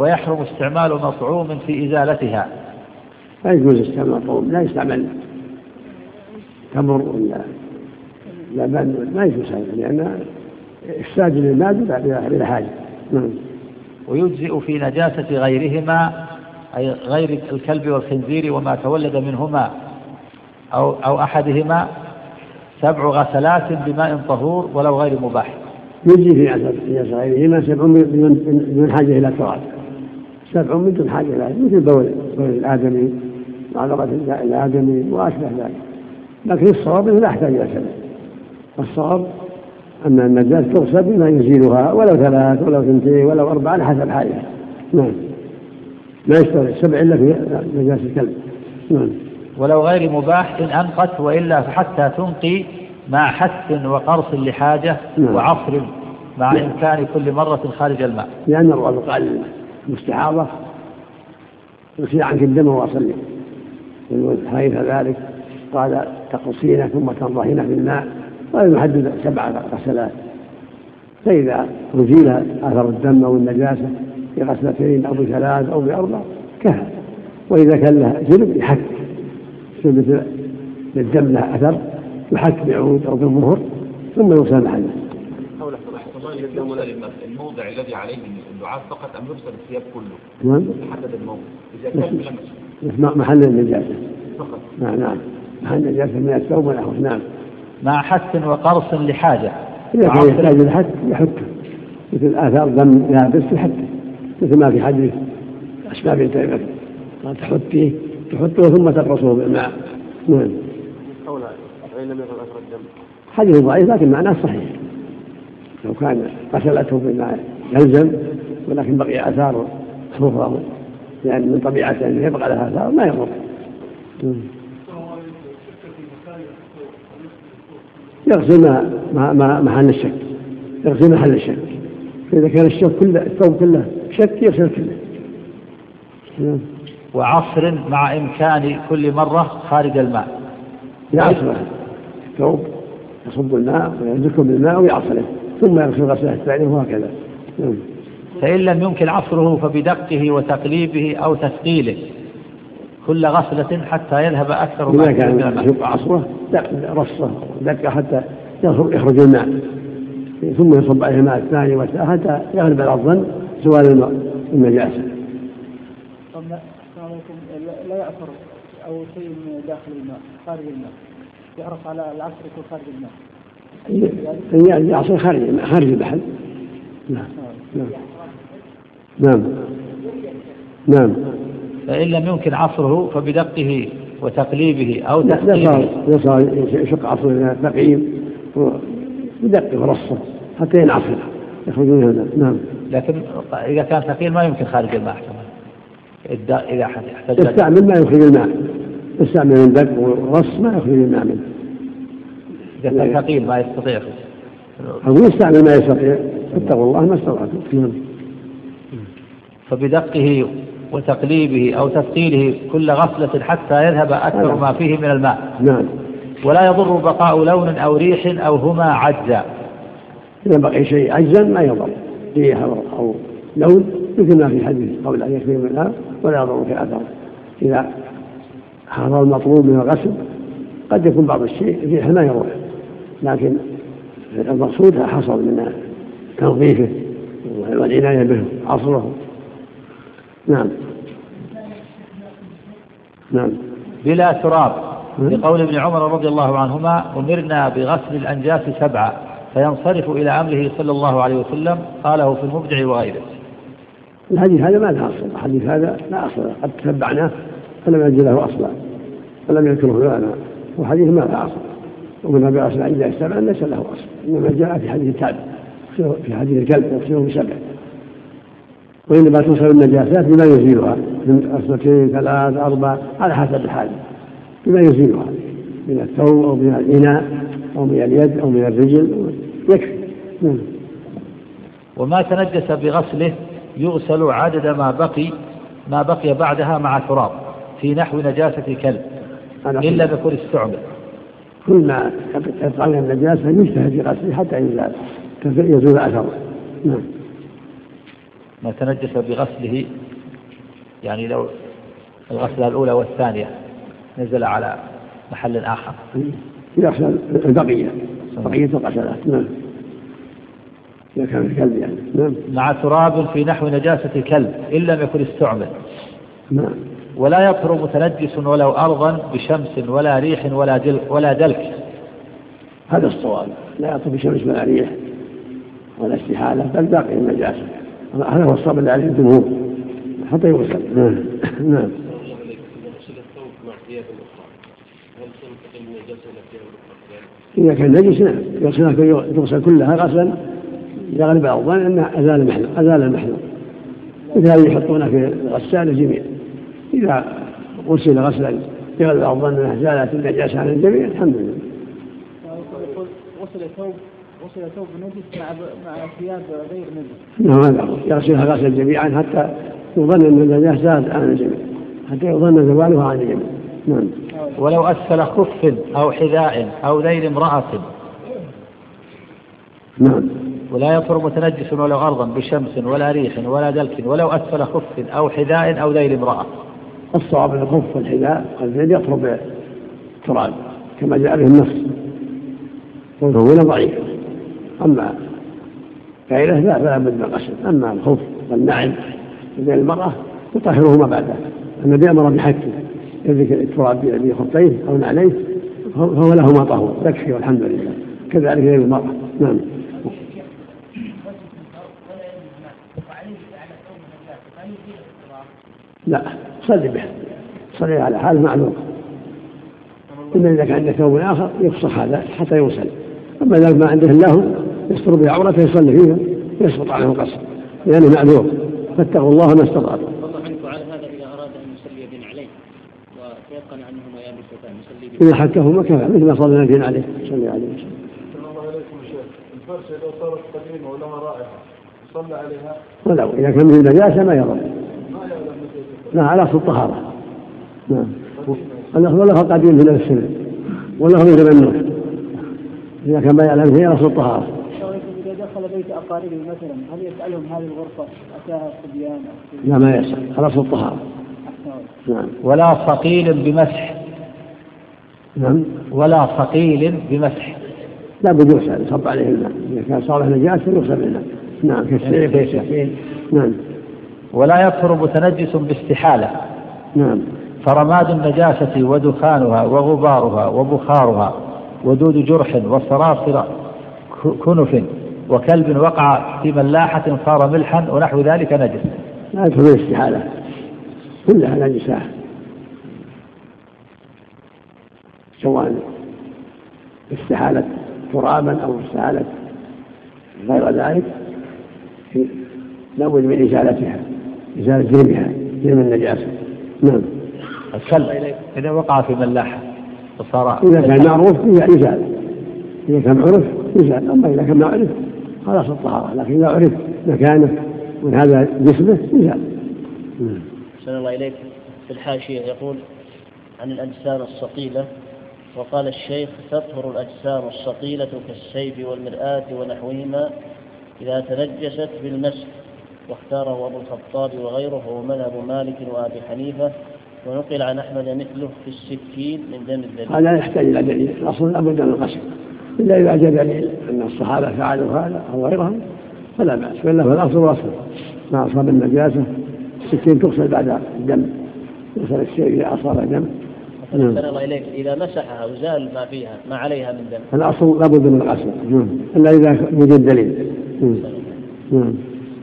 ويحرم استعمال مطعوم في إزالتها. لا يجوز استعمال مطعوم، لا يستعمل تمر ولا لبن، لا يجوز هذا لأنه إفساد للماء بالحاجة. ويجزئ في نجاسة غيرهما أي غير الكلب والخنزير وما تولد منهما أو أحدهما 7 غسلات بماء طهور ولو غير مباح. يجزي في نجاسة غيرهما 7 بدون حاجة إلى تراب، 7 بدون حاجة إلى مثل بول الآدمي وعلقة الآدمي وأشبه ذلك، لكن الصواب لا يحتاج إلى 7. الصواب أن النجاسة تغسل بما يزيلها ولو 3 ولو 2 ولو 4 على حسب حالها. نعم، لا يشترط 7 إلا في نجاسة الكلب. نعم، ولو غير مباح إن أنقت، وإلا فحتى تنقي مع حث وقرص لحاجة وعصر مع إمكان كل مرة خارج الماء، لأن الرابق المستحاضة يسير عنك الدم وأصلي حيث ذلك قال تقصينه ثم تنضحينه في الماء، ويحدد 7 غسلات، فإذا رجيل أثر الدم أو النجاسة في 2 أو 3 أو 4 كهل، وإذا كان لها جلب يحك مثل للدم لها أثر يحك بعود أو بالمهر ثم يوصل محله. أو لحظة الموضع الذي عليه اللعاب فقط أم يفصل الثياب كله؟ نعم، يحدد الموضع إذا كان بلمسه محل النجاسة فقط. نعم، محل النجاسة من الثوب ونحوه. نعم، مع حث وقرص لحاجة، يحتاج الحث يحكه مثل آثار دم لابس يحكه، مثل ما في حديث أشباه بنت عبد تحطه ثم تقرصه بالماء. نعم، حديث ضعيف لكن معناه صحيح، لو كان غسلته بما يلزم ولكن بقي آثار صفرة لأن من طبيعة أن يبقى لها آثار ما يضر يغسل محل الشك، يغسل محل الشك، فإذا كان الشك كله الثوب كله شك يغسل كله. وعصر مع إمكان كل مرة خارج الماء، يعصره الثوب يصب الماء وينزكه بالماء ويعصره ثم يغسل غسله الثاني وهكذا. فإن لم يمكن عصره فبدقه وتقليبه أو تثقيله كل غسلة حتى يذهب أكثر ما كان يشق عصره، رصه دقه حتى يخرج الماء ثم يصب عليه الماء الثاني والثالث حتى يغلب على الظن زوال النجاسة. طب لا يعصر أو شيء داخل الماء خارج الماء، يحرص على العصر يكون خارج الماء، يعصر خارج البحل. نعم نعم نعم. فإن لم يمكن عصره فبدقه وتقليبه أو تقليبه يشق عصره تقليم ويدقه ورصه حتى ينعصره يخرجون هذا. نعم، لكن إذا كان ثقيل ما يمكن خارج الماء، إذا احتاج استعمل ما يخرج الماء، استعمل الدق والرص ما يخرج الماء منه. إذا كان ثقيل ما يستطيع أو يستعمل ما يستطيع، اتقوا الله ما استطعتم. فبدقه وتقليبه أو تثقيله كل غسلة حتى يذهب أكثر ما فيه من الماء. نعم، ولا يضر بقاء لون أو ريح أو هما عجزا، إذا بقي شيء عجزا ما يضر ريح أو لون مثل ما في حديث قبل أن يكفي منها ولا يضر في أثر. إذا حضر المطلوب من الغسل قد يكون بعض الشيء ريح ما يروح، لكن المقصود حصل من تنظيفه والعناية به عصره. نعم نعم، بلا تراب، لقول ابن عمر رضي الله عنهما أمرنا بغسل الأنجاس 7 فينصرف إلى أمره صلى الله عليه وسلم، قاله في المبدع وغيره. الحديث هذا ما له أصل، الحديث هذا لا أصل، قد تتبعناه فلم يجد له أصلا فلم يذكره لنا، وحديث ما له أصل. أمرنا بغسل الأنجاس 7 ليس له أصل، إنما جاء في حديث التعب في حديث الكلب يغسله ب7، وإنما توصل النجاسات بما يزيلها من 2 3 4 على حسب الحاجة، بما يزيلها من الثوب أو من الإناء أو من اليد أو من الرجل يكفي. وما تنجس بغسله يغسل عدد ما بقي بعدها مع تراب في نحو نجاسة كلب إلا بكل استعمل. كل ما يطلع النجاسة يجتهد في غسله حتى يزول أثره. نعم، ما تنجس بغسله، يعني لو الغسلة الأولى والثانية نزل على محل آخر يغسل بقية الغسلات إذا كان الكلب يعني مع تراب في نحو نجاسة الكلب إن لم يكن استعمل، ولا يطهر متنجس ولو أرضا بشمس ولا ريح ولا دلك. هذا الصواب، لا يطهر بشمس ولا ريح ولا استحالة، بل باقي النجاسة. هذا هو الصواب الذي عليه الجمهور حتى يغسل. نعم. إذا كان نجس يغسل كلها غسلا يغلب على الظن أنها أزال المحلول، مثل يحطونه في الغسال الجميع. إذا غسل غسلا يغلب على الظن أنها زالت النجاسة عن الجميع، الحمد لله. غسل ثوب نجس مع ثياب غير نجس. نعم، يغسلها غسلا جميعا حتى يظن أن النجاسة زالت عن الجميع، حتى يظن زوالها عن الجميع. نعم. ولو أسفل خف أو حذاء أو ذيل امرأة. نعم. ولا يطهر متنجس ولو أرضا بشمس ولا ريح ولا دلك، ولو أسفل خف أو حذاء أو ذيل امرأة. الصواب أن الخف والحذاء والذيل يطهر بالتراب كما جاء به النص، وهو ضعيف. أما غيره فلا بد من الغسل. أما الخف والنعل وذيل المرأة يطهرهما بعده. النبي أمر بحكه يذكر التراب بخفيه أو نعليه، فهو لهما طهور، يكفي والحمد لله. كذلك ذيل المرأة. نعم. لا، صلي به، صلي على حال معلوم. إما إذا كان عندك ثوب آخر يفسخ هذا حتى يوصل. أما إذا ما عنده له يستر بعورته يصلي فيها يسقط عنه القصر، لأنه معلوم. فاتقوا الله ما استطعتم. والله عنك على هذا إذا أراد أن يصلي بن عليه ويتيقن أنهما يابسان يصلي بن. إذا حكهما كفى مثل ما صلينا بن عليه صلي عليه. السلام عليكم شيخ. الفرشة لو صارت قديمة ولها رائحة صلى عليها؟ ولو إذا كان من النجاسة ما يضر. لا، على أصل الطهارة. نعم. ولا هو قديم من السنة ولا هو يتبنى، إذا كان ما يعلم هي أصل الطهارة. إذا دخل بيت أقاربه مثلا هل يسألهم هذه الغرفة أتاها الصبيان؟ لا، ما يسأل، على أصل الطهارة. نعم. ولا ثقيل بمسح. نعم. ولا ثقيل بمسح، لا بد يسأل، يصب عليه الماء إذا كان صالح نجاسة يصب الماء. نعم. كالسعير. نعم. ولا يطهر متنجس باستحالة. نعم. فرماد النجاسة ودخانها وغبارها وبخارها ودود جرح وصراصر كنف وكلب وقع في ملاحة صار ملحا ونحو ذلك نجس. لا يطهر باستحالة، كلها نجسة، سواء استحالة ترابا أو استحالة غير ذلك، لا بد من إزالتها، إزالة جرمها، جرم النجاسة. نعم. الكلب إذا وقع في ملاحة وصار إذا كان معروف إزالة، إذا كان معروف إزالة. أما إذا كان ما عرف خلاص الطهارة، لكن إذا عرف مكانه من هذا جسمه إزالة. أحسن الله إليك. في الحاشية يقول عن الأجسام الثقيلة، وقال الشيخ تطهر الأجسام الثقيلة كالسيف والمرآة ونحوهما إذا تنجست بالمسح، واختاره أبو الخطاب وغيره ومذهب مالك وأبي حنيفة، ونقل عن أحمد مثله في السكين من دم الذبيح. هذا يحتاج إلى دليل، الأصل لابد من الغسل، إلا إذا جاء دليل أن الصحابة فعلوا هذا أو غيرهم فلا بأس، وإلا فالأصل الغسل ما أصاب النجاسة. السكين تغسل بعد الدم، يغسل الشيء إذا أصاب دم. أحسن الله إليك. إذا مسحها وزال ما فيها ما عليها من دم، الأصل لابد من الغسل، إلا إذا وجد دليل.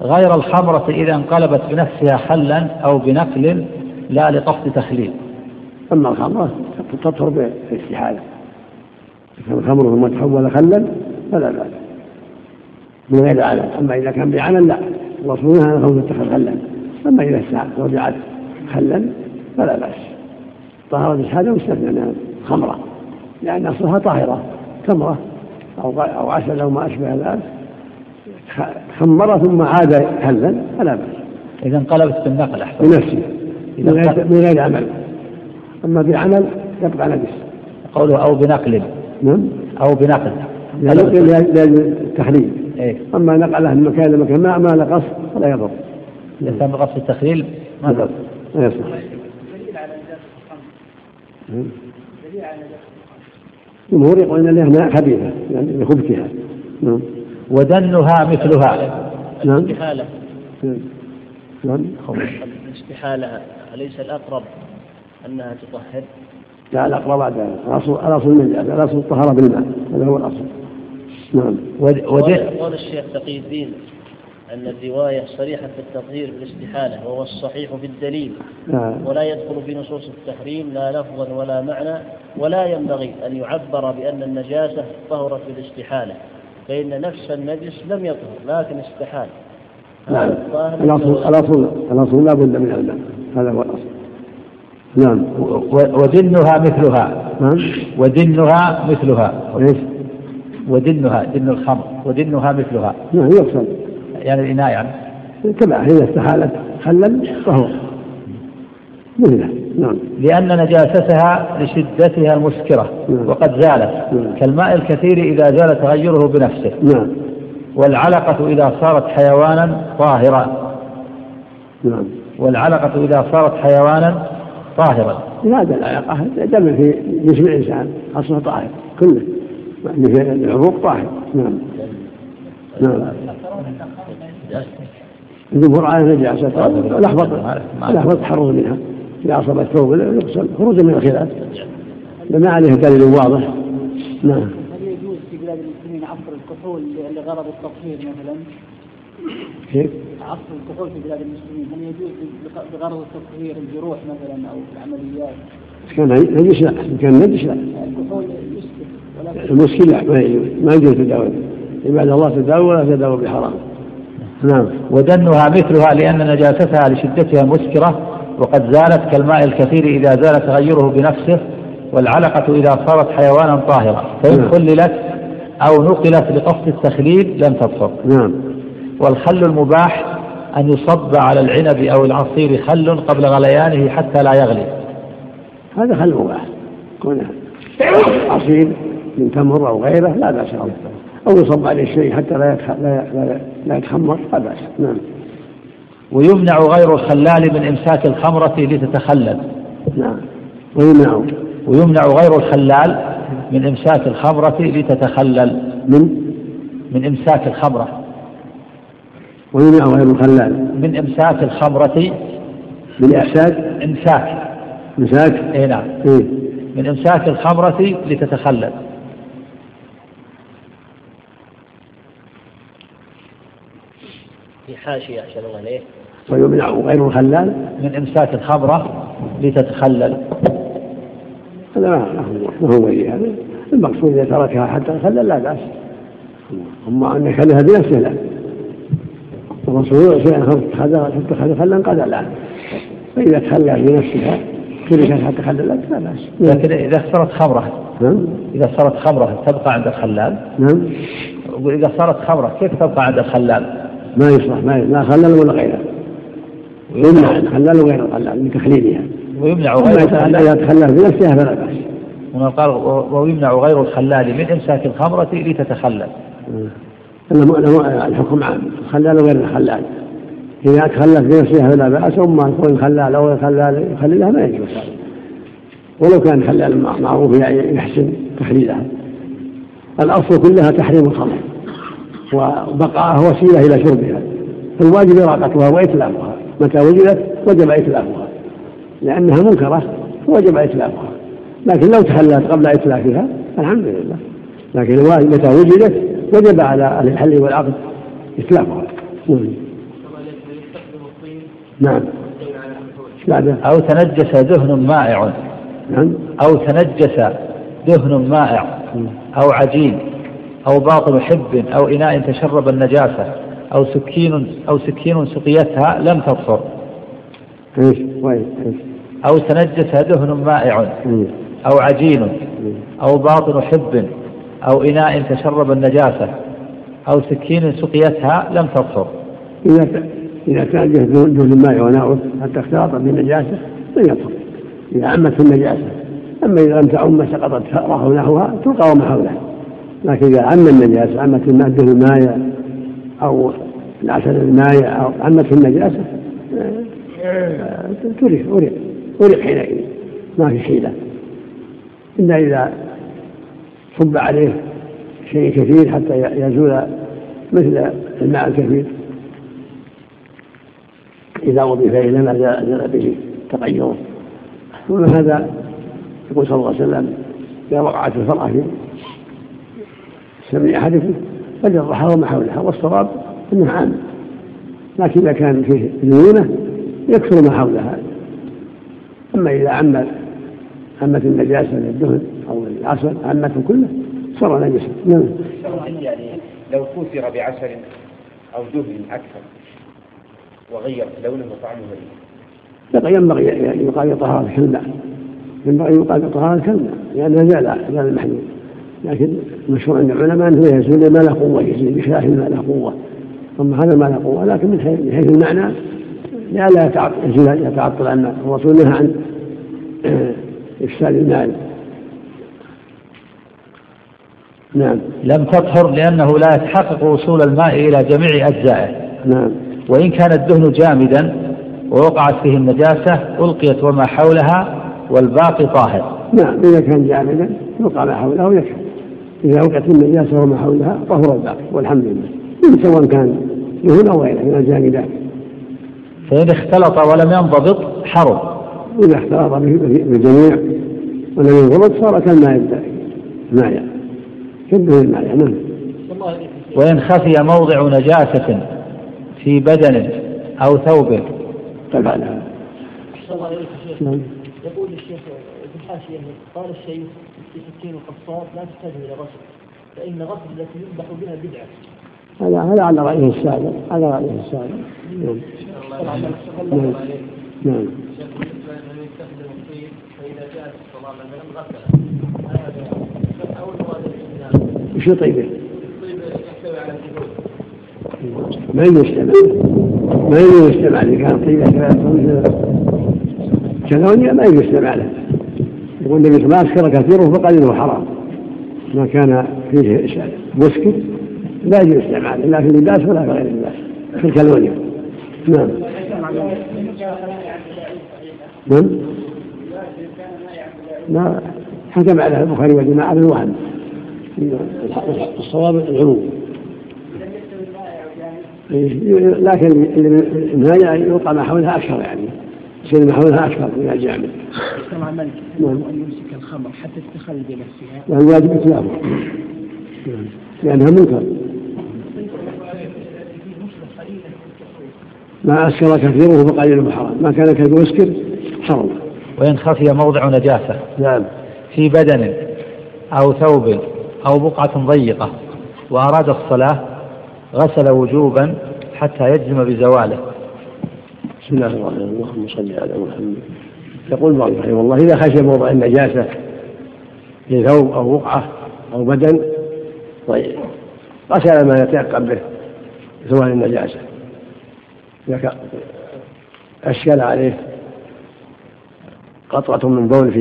غير الحمرة إذا انقلبت بنفسها حلا أو بنقل لا لقصد تخليل. أما الحمرة تطهر بالاستحالة، إذا الخمر ثم تحول خلا فلا بأس من غير علم. أما إذا كان بعلم لا، وصولها أنه تتخذ خلا. أما إذا الساعة رجعت خلا فلا بأس، طهارة الاستحالة مستثنى خمرة، لأن أصلها طاهرة تمرة أو عسل أو ما أشبه ذلك، خمرة ثم عاد هلا فلا بأس. إذا انقلبت بالنقل أحسن بنفسه من غير عمل. أما بعمل يقطع نجس. قوله أو بنقل. نعم. أو بنقل للتحريم. أما نقله من مكان لمكان ما لقص فلا يضر. إذا كان بقصد التخليل ما يصح. الجمهور يقول أن الإهناء خبيثة يعني لخبثها. ودنها مثلها. استحالة. استحالة أليس الأقرب أنها تطهر؟ لا، الأقرب عدالة، الأصل المنع، الأصل الطهارة بالماء، هذا هو الأصل. نعم. قول الشيخ تقي الدين أن الرواية صريحة في التطهير بالاستحالة وهو الصحيح في الدليل، ولا يدخل في نصوص التحريم لا لفظا ولا معنى، ولا ينبغي أن يعبر بأن النجاسة طهرت بالاستحالة، فإن نفس النجس لم يطهر لكن استحال. نعم. الأصل لا بد من الماء، هذا هو الأصل. نعم. ودنها مثلها. ودنها مثلها. ودنها دن الخمر. ودنها مثلها. نعم يفصل. يعني الإناء يعني. كما هي استحالت خلل فهو مثله. نعم. لأن نجاستها لشدتها المسكرة. نعم. وقد زالت. نعم. كالماء الكثير إذا زال تغيره بنفسه. نعم. والعلقة إذا صارت حيوانا طاهرا. نعم. والعلقة إذا صارت حيوانا طاهرا. هذا العلقة دم في جسم الإنسان أصله طاهر كله، يعني العروق طاهر. نعم. نعم. الجمهور على نجاسة لحظة تحرز منها إذا أصاب الثوب يغسل خروجا من الخلاف لما عليه دليل واضح. نعم. هل يجوز في بلاد المسلمين عصر الكحول لغرض التطهير مثلا؟ كيف؟ عصر الكحول في بلاد المسلمين هل يجوز لغرض التطهير الجروح مثلا أو العمليات؟ كان نجس لا، كان نجس لا. الكحول يسكت. المشكلة ما يجوز تداول عباد الله تداول ولا تداول بحرام. نعم. ودنها مثلها لأن نجاستها لشدتها مسكرة وقد زالت كالماء الكثير إذا زال تغيره بنفسه، والعلقة إذا صارت حيوانا طاهرة فإن خللت أو نقلت لقصد التخليل لم تطهر. نعم. والخل المباح أن يصب على العنب أو العصير خل قبل غليانه حتى لا يغلي، هذا خل مباح. عصير من تمر أو غيره لا بأس، أو يصب عليه شيء حتى لا يتخمر لا بأس. نعم. ويمنع غير الخلال من إمساك الخمرة لتتخلل. نعم. ويمنع غير الخلال من إمساك الخمرة لتتخلل من إمساك الخمرة. ويمنع غير الخلال من إمساك الخمرة من إمساك إيه نعم إيه؟ من إمساك الخمرة لتتخلل. في حاشية عشان الله عليه. ويمنع غير الخلال من إمساك الخمرة لتتخلل، هذا ما هو هذا المقصود، إذا تركها حتى تخلل لا بأس، أما أن يخليها بنفسه لا. الرسول شيئا تتخلل خلا قد لا، فإذا تخلى بنفسها تركها حتى تخلل لا بأس. لكن إذا صارت خمرة، إذا صارت خمرة تبقى عند الخلال. نعم. وإذا صارت خمرة كيف تبقى عند الخلال؟ ما يصلح، لا خلل ولا غيره. يمنع الخلل وغير الخلل من تخليلها. ويمنع غير الخلل بنفسها فلا بأس. قال ويمنع غير الخلال من إمساك الخمرة لتتخلل. الحكم عام، الخلال وغير الخلال. إذا تخلت بنفسها فلا بأس، أما يكون الخلال أو الخلال يخللها ما يجوز، ولو كان الخلال معروف يحسن تخليلها. الأصل كلها تحريم الخمر، وبقاءها وسيلة إلى شربها، فالواجب إراقتها وإتلافها متى وجدت، وجب إتلافها لأنها منكرة وجب إتلافها، لكن لو تخلت قبل إتلافها الحمد لله، لكن الواجب متى وجدت وجب على أهل الحل والعقد إتلافها. نعم. أو تنجس دهن مائع. نعم. أو تنجس دهن مائع أو عجين أو باطن حب أو إناء تشرب النجاسة أو سكين سقيتها لم تطهر. أو تنجس دهن مائع أو عجين أو باطن حب أو إناء تشرب النجاسة أو سكين سقيتها لم تطهر. إذا تنجس دهن مائع وناوت حتى اختلط بالنجاسة لم يطهر، إذا عمت النجاسة. أما إذا لم تعم سقطت فأره نحوها تلقى وما حولها، لكن إذا عم النجاسة عمت المادة المائية أو العسل المائية أو عمت النجاسة أريق حينئذ ما في حيلة. إلا إذا صب عليه شيء كثير حتى يزول مثل الماء الكثير إذا وضف إلى ما زال به تغيره. وهذا يقول صلى الله عليه وسلم: لا وقعت الفرعة في سمع أحدكم فليضرحها وما حولها. والصواب أنه عام، لكن إذا كان فيه ليونة يكثر ما حولها. أما إذا عمت النجاسة من الدهن أو العسل عمته كله صار نجسا. يعني لو كثر بعسل أو دهن أكثر وغير لونه وطعمه ينبغي أن يقال طهارة الكلمة، لأنه زال المحلول. لكن مشروع عند العلماء أنه يزول ما له قوة، يزول بشاهد ما له قوة. أما هذا ما له قوة، لكن من حيث المعنى لا يتعطل عن الرسول نهى عن إفساد المال. نعم. لم تطهر لأنه لا يتحقق وصول الماء إلى جميع أجزائه. نعم. وإن كان الدهن جامدا ووقعت فيه النجاسة ألقيت وما حولها والباقي طاهر. نعم، إذا كان جامدا يوقع ما حوله ويكفي. إذا وقعت النجاسة وما حولها طهر الباقي والحمد لله، سواء كان دهن أو غيره من الجامدات. فإن اختلط ولم ينضبط حرم. إذا اختلط بالجميع ولم ينضبط صار كالماء الدافئ ماء كله الماء. نعم. وإن خفي موضع نجاسة في بدنه أو ثوبه طبعا. يقول الشيخ في الحاشية: قال الشيخ السكين والقصاص لا تحتاج إلى غسل، فإن غسل التي يذبح بها بدعة. هذا على رأيه السابق. نعم. نعم. وش طيبه؟ ما يجتمع إذا كان طيبه كالونية ما يجتمع له. يقول النبي صلى الله عليه وسلم: ما أسكر كثيره فقال إنه حرام. ما كان فيه إشكال مسكر لا يجتمع له، لا في اللباس ولا في غير اللباس، في الكالونية. نعم. نعم. حكم على البخاري وجماعة بالوهم. الصواب العموم، لكن النهاية يوقع ما حولها أكثر، يعني شيء ما حولها أكثر من الجامد. سمع مالك أن يمسك الخمر حتى تتخلى بنفسها، لأن واجب إتلافه لأنها منكر. ما أسكر كثيره فقليله حرام، ما كان كالمسكر حرام. وإن خفي موضع نجاسة. نعم. في بدن أو ثوب أو بقعة ضيقة وأراد الصلاة غسل وجوبا حتى يجزم بزواله. بسم الله الرحمن الرحيم. اللهم صل على محمد. يقول بعض رحمه الله: إذا خشي موضع النجاسة في ثوب أو بقعة أو بدن ضيق غسل ما يتعقب به زوال النجاسة. أشكل عليه قطرة من بول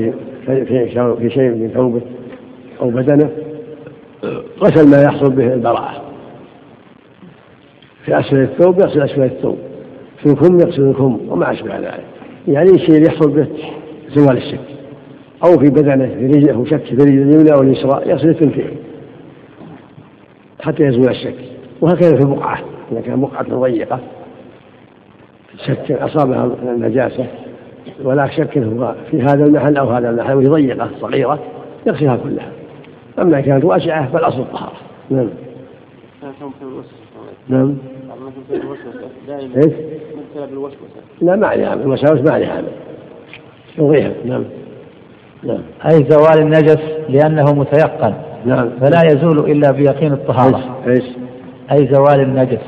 في شيء من ثوبه أو بدنه غسل ما يحصل به البراءة. في أسفل الثوب يغسل أسفل الثوب، في الكم يغسل الكم وما أشبه ذلك، يعني شيء يحصل به زوال الشك. أو في بدنه في رجله شك في رجل اليمنى أو اليسرى يغسل الثنتين حتى يزول الشك. وهكذا في بقعة، إذا كان بقعة ضيقة شك أصابها النجاسة ولا شك في هذا المحل أو هذا المحل وهي ضيقة صغيرة يغسلها كلها. أما كانت واسعة فالأصل الطهارة. نعم. نعم. إيش؟ لا ما عليها، الوسواس ما عليها توضيحها. نعم. نعم. أي زوال النجس لأنه متيقن. نعم. فلا يزول إلا بيقين الطهارة. إيش؟ أي زوال النجس.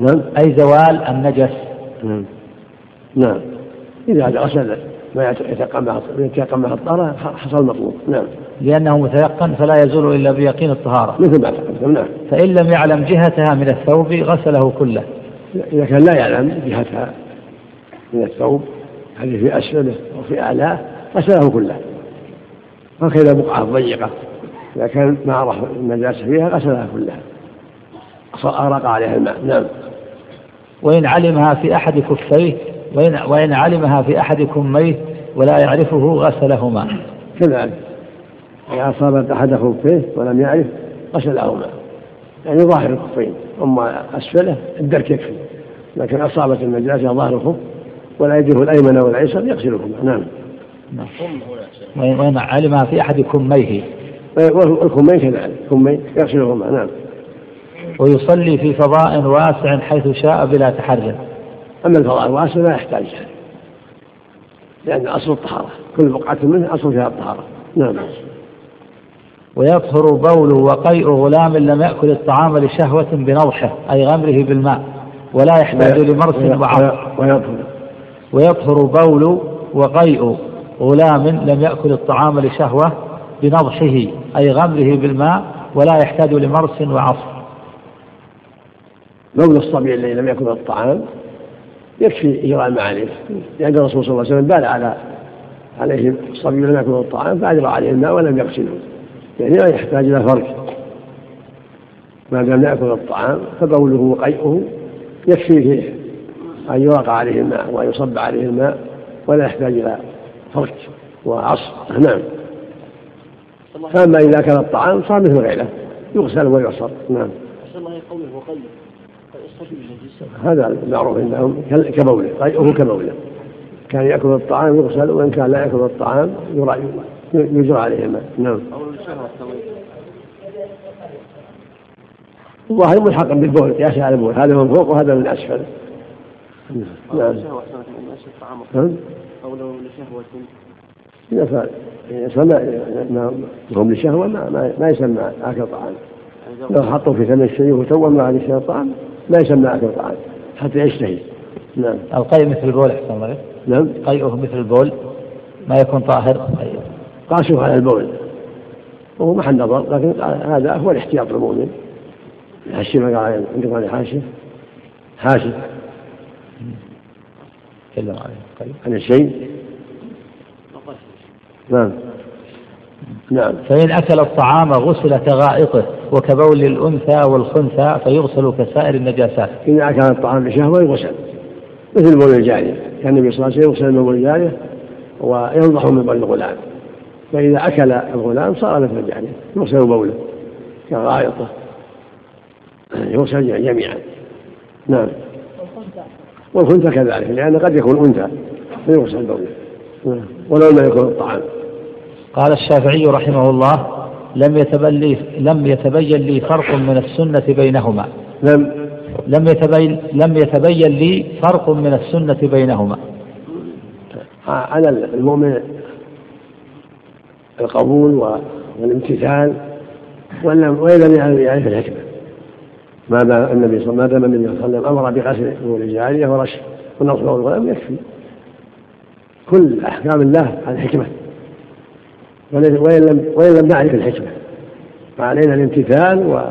نعم. أي زوال النجس. نعم. إذا غسل ما يتيقن مع الطهارة حصل مطلوب. نعم. لأنه متيقن فلا يزول إلا بيقين الطهارة مثل ما تقدم. نعم. فإن لم يعلم جهتها من الثوب غسله كله. إذا كان لا يعلم جهتها من الثوب هل في أسفله أو في أعلاه غسله كله. وكذا بقعة ضيقة إذا كان ما راح النجاسة فيها غسلها كلها أرق عليها الماء. نعم. وإن علمها في أحد كفيه وإن علمها في أحدكم ميت ولا يعرفه غسلهما. كذلك إن أصابت أحد خفيه ولم يعرف غسلهما، يعني ظاهر الخفين، أما أسفله الدرك يكفي، لكن أصابت النجاسة ظاهر الخف ولا يده الأيمن والأيسر يغسلهما. نعم. وإن علمها في أحد كميه والكمين يغسلهما. نعم. ويصلي في فضاء واسع حيث شاء بلا تحرم. أما الفضاء الواسع لا يحتاج شيء، لأن أصل الطهارة كل بقعة منه أصل فيها الطهارة. نعم. ويطهر بوله وقيء غلام لم يأكل الطعام لشهوة بنضحه أي غمره بالماء ولا يحتاج لمرس وعرق. ويطهر بوله وقيء غلام لم يأكل الطعام لشهوة بنضحه أي غمره بالماء ولا يحتاج لمرس وعصر. بول الصبي الذي لم يأكل الطعام يكفي إجراء عليه، لأن الرسول صلى الله عليه وسلم بال عليه الصبي لم يأكل الطعام فأجرى عليه الماء ولم يغسله، يعني لا يحتاج إلى فرق ما دام لا يأكل الطعام فبوله وقيئه يكفي فيه أن يراق عليه الماء ويصب عليه الماء ولا يحتاج إلى فرق وعصر. نعم. فأما إذا كان الطعام صار مثل غيره يغسل ويعصر. نعم. هذا المعروف انهم كبوله قيئه كبوله، كان ياكل الطعام يغسل وان كان لا ياكل الطعام يجرى عليه الماء. نعم. والله ملحق بالبول يا على البول، هذا من فوق وهذا من اسفل. نعم. هم لشهوه ما يسمى اكل طعام، لو حطوا في ثمن الشيء وتوى مع الشيء طعام لا يسمى أكل طعام حتى يشتهي. نعم. القيء مثل البول. أحسن لك. نعم. قيئه مثل البول ما يكون طاهر. قاسوه على البول وهو محل نظر، لكن هذا هو الاحتياط المؤمن. الحشي ما قال عندما حاشف تكلم عن الشيء. نعم. نعم. فإن أكل الطعام غسل كغائطه وكبول الأنثى والخنثى فيغسل كسائر النجاسات. إن أكل الطعام بشهوة يغسل مثل بول الجارية، كان النبي صلى الله عليه وسلم يغسل من بول الجارية وينضح من بول الغلام، فإذا أكل الغلام صار مثل الجارية يغسل بوله كغائطه يغسل جميعا. نعم. والخنثى كذلك، لأن قد يكون أنثى فيغسل بوله ولو ما يكون الطعام. قال الشافعي رحمه الله: لم يتبين لي فرق من السنة بينهما. لم يتبين لي فرق من السنة بينهما. على المؤمن القبول والامتثال وإن لم يعرف الحكمة، ما دام النبي صلى الله عليه وسلم أمر بغسل بول الجارية ورش ونصب بول الغلام يكفي. كل أحكام الله على الحكمة، وإن لم نعرف الحكمة فعلينا الامتثال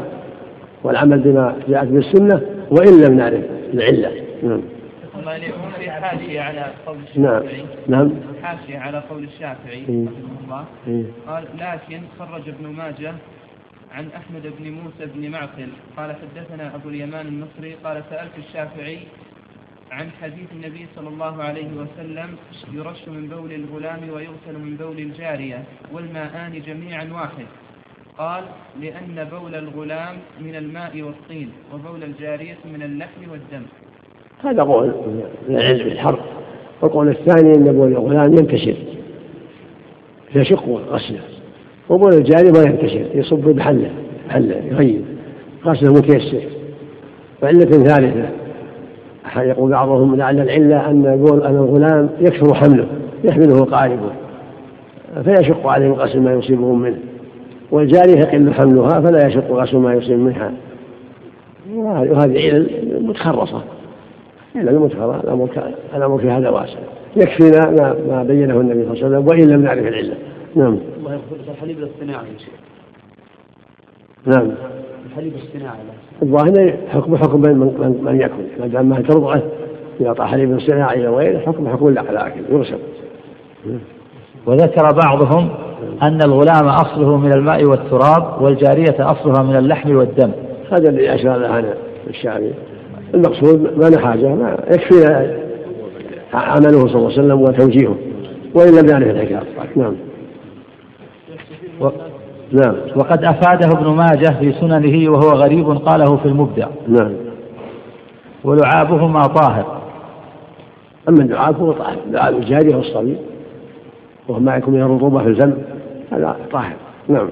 والعمل بما جاءت بالسنة وإن لم نعرف العلة. نعم. حاشية على قول الشافعي. نعم. حاشية على قول الشافعي رحمه الله. قال: لكن خرج ابن ماجه عن أحمد بن موسى بن معقل قال: حدثنا أبو اليمان المصري قال: سألت الشافعي عن حديث النبي صلى الله عليه وسلم: يرش من بول الغلام ويغسل من بول الجارية والماءان جميعا واحد. قال: لأن بول الغلام من الماء والطين وبول الجارية من اللحم والدم. هذا قول العلم الحرب. والقول الثاني أن بول الغلام ينتشر يشق غسله، وبول الجارية ما ينتشر يصب بحله يغيب غسله متيسر. وعلة ثالثة يقول بعضهم: لعل العلة أن الغلام يكثر حمله يحمله قاربه فيشق عليهم غسل ما يصيبهم منه، والجارية يقل حملها فلا يشق غسل ما يصيب منها. وهذه علل متخرصة، الأمر في هذا واسع. يكفينا ما بينه النبي صلى الله عليه وسلم وإن لم نعرف العلة. نعم. الله يغفر. الحليب الاصطناعي. نعم. الحليب الاصطناعي الظاهر حكم من يأكل، ما دام ما ترضعه يعطى حليب اصطناعي وغيره حكم الأكل يرسل. وذكر بعضهم أن الغلام أصله من الماء والتراب والجارية أصلها من اللحم والدم. هذا اللي أشار له أنا الشافعي. المقصود ما نحاجة يكفينا عمله صلى الله عليه وسلم وتوجيهه وإن لم يعرف الحكاية. نعم نعم. وقد أفاده ابن ماجه في سننه وهو غريب قاله في المبدع. نعم. ولعابهما طاهر. أما اللعاب هو طاهر، لعاب الجارية والصبي وهم معكم من الرطوبة في الفم هذا طاهر. نعم.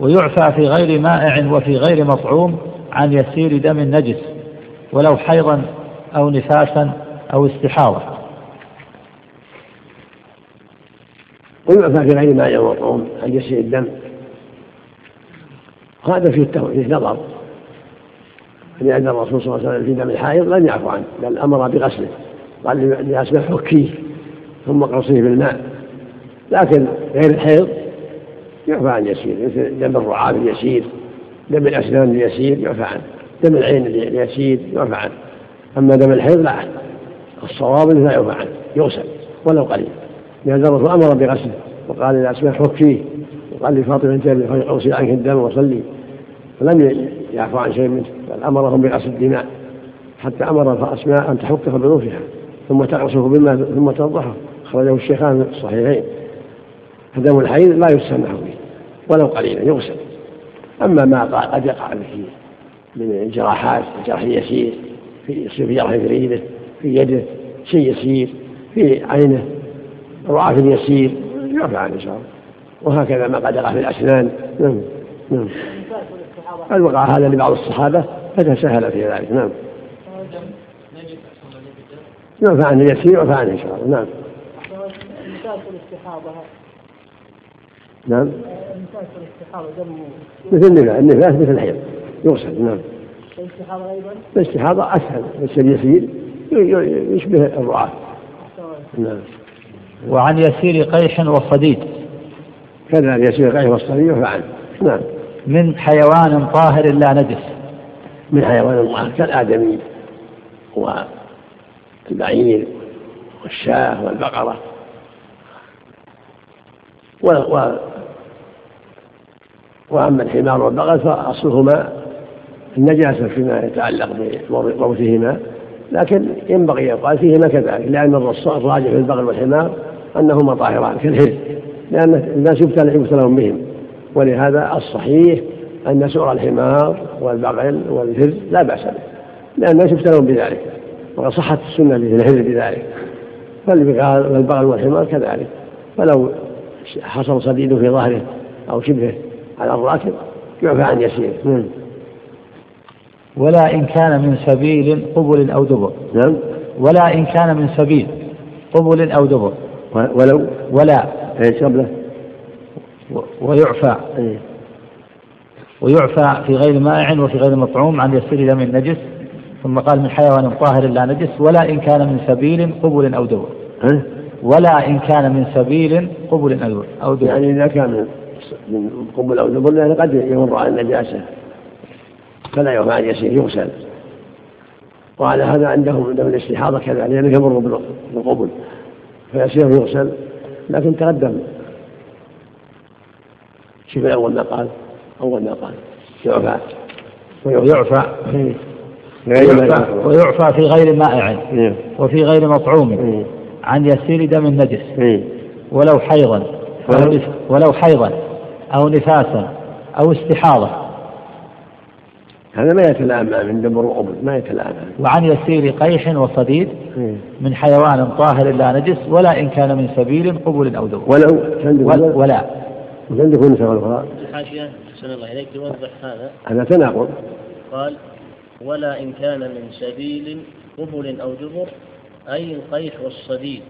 ويعفى في غير مائع وفي غير مطعوم عن يسير دم النجس ولو حيضا أو نفاسا أو استحاضة. ويعفى في غير مائع ومطعوم عن يسير الدم، هذا فيه نظر، لأن الرسول صلى الله عليه وسلم في دم الحائض لم يعفو عنه، بل أمر بغسله، قال لأسمه حكيه ثم قصيه بالماء. لكن غير الحيض يعفى عن يسير، مثل دم الرعاب اليسير، دم الأسنان اليسير يعفى عنه، دم العين اليسير يعفى عنه. أما دم الحيض لا، الصواب لا يعفى عنه، يغسل ولو قليل، لأن الرسول أمر بغسله وقال لأسمه حكيه، وقال لفاطمة أنت أغسل عنك الدم وصلي، فلم يعفو عن شيء منه، بل أمرهم بغسل الدماء، حتى أمر أسماء أن تحكه بنوفها ثم تغسله بالماء ثم تنضحه، خرجه الشيخان الصحيحين. فدم الحيض لا يسمح به ولو قليلا يغسل. أما ما قد يقع فيه من جراحات، جرح يسير في جرح فريده، في يده شيء يسير، في عينه رعاف يسير يعفى عنه إن شاء الله. وهكذا ما قد يقع في الأسنان. نعم نعم. قد وقع هذا لبعض الصحابة فتسهل في ذلك. نعم. يعفى عنه يسير ويعفى عنه إن شاء الله. نعم نعم. مثل النفاس مثل الحيض يغسل. نعم. الاستحاضة أسهل، مثل يسير يشبه الرعاة. نعم. وعن يسير قيح والصديد. كذا يسير قيح والصديد وفعل. نعم. من حيوان طاهر لا نجس. من حيوان طاهر كالآدمي والبعير والشاه والبقرة وأما الحمار والبغل فأصلهما النجاسة فيما يتعلق بروثهما، لكن ينبغي أن يقال فيهما كذلك، لأن الراجح في البغل والحمار أنهما طاهران كالهر، لأن الناس يبتلون بهم، ولهذا الصحيح أن سؤر الحمار والبغل والهر لا بأس به، لأن الناس يبتلون بذلك وصحت السنة للهر بذلك، فالبغل والحمار كذلك. فلو حصل صديد في ظهره أو شبهه على الراكب يعفى عن يسير. ولا إن كان من سبيل قبل أو دبر. نعم. ولا إن كان من سبيل قبل أو دبر. ولو ولا قبله ويعفى. ويعفى في غير مائع وفي غير مطعوم عن يسير دم النجس. ثم قال من حيوان طاهر لا نجس. ولا إن كان من سبيل قبل أو دبر. ولا إن كان من سبيل قبل أو دبر. يعني إذا كان من قبل أو دبر لأنه قد يمر على النجاسة فلا يعفى عن يسير يغسل. وعلى هذا عندهم من الاستحاضة كذلك، لأنه يمر بالقبل فيسير يغسل. لكن تقدم شوف أول ما قال يعفى ويعفى في غير مائع وفي غير مطعوم عن يسير دم النجس ولو حيضا أو نفاسا أو استحاضة. هذا ما يتلامى من دم الرؤوب ما يتلامى. وعن يسير قيح وصديد من حيوان طاهر لا نجس. ولا إن كان من سبيل قبل أو دبر. ولا ولا نسأل الله. الحاشية أحسن الله إليك توضح هذا تناقض. قال ولا إن كان من سبيل قبل أو دبر أي القيح والصديد،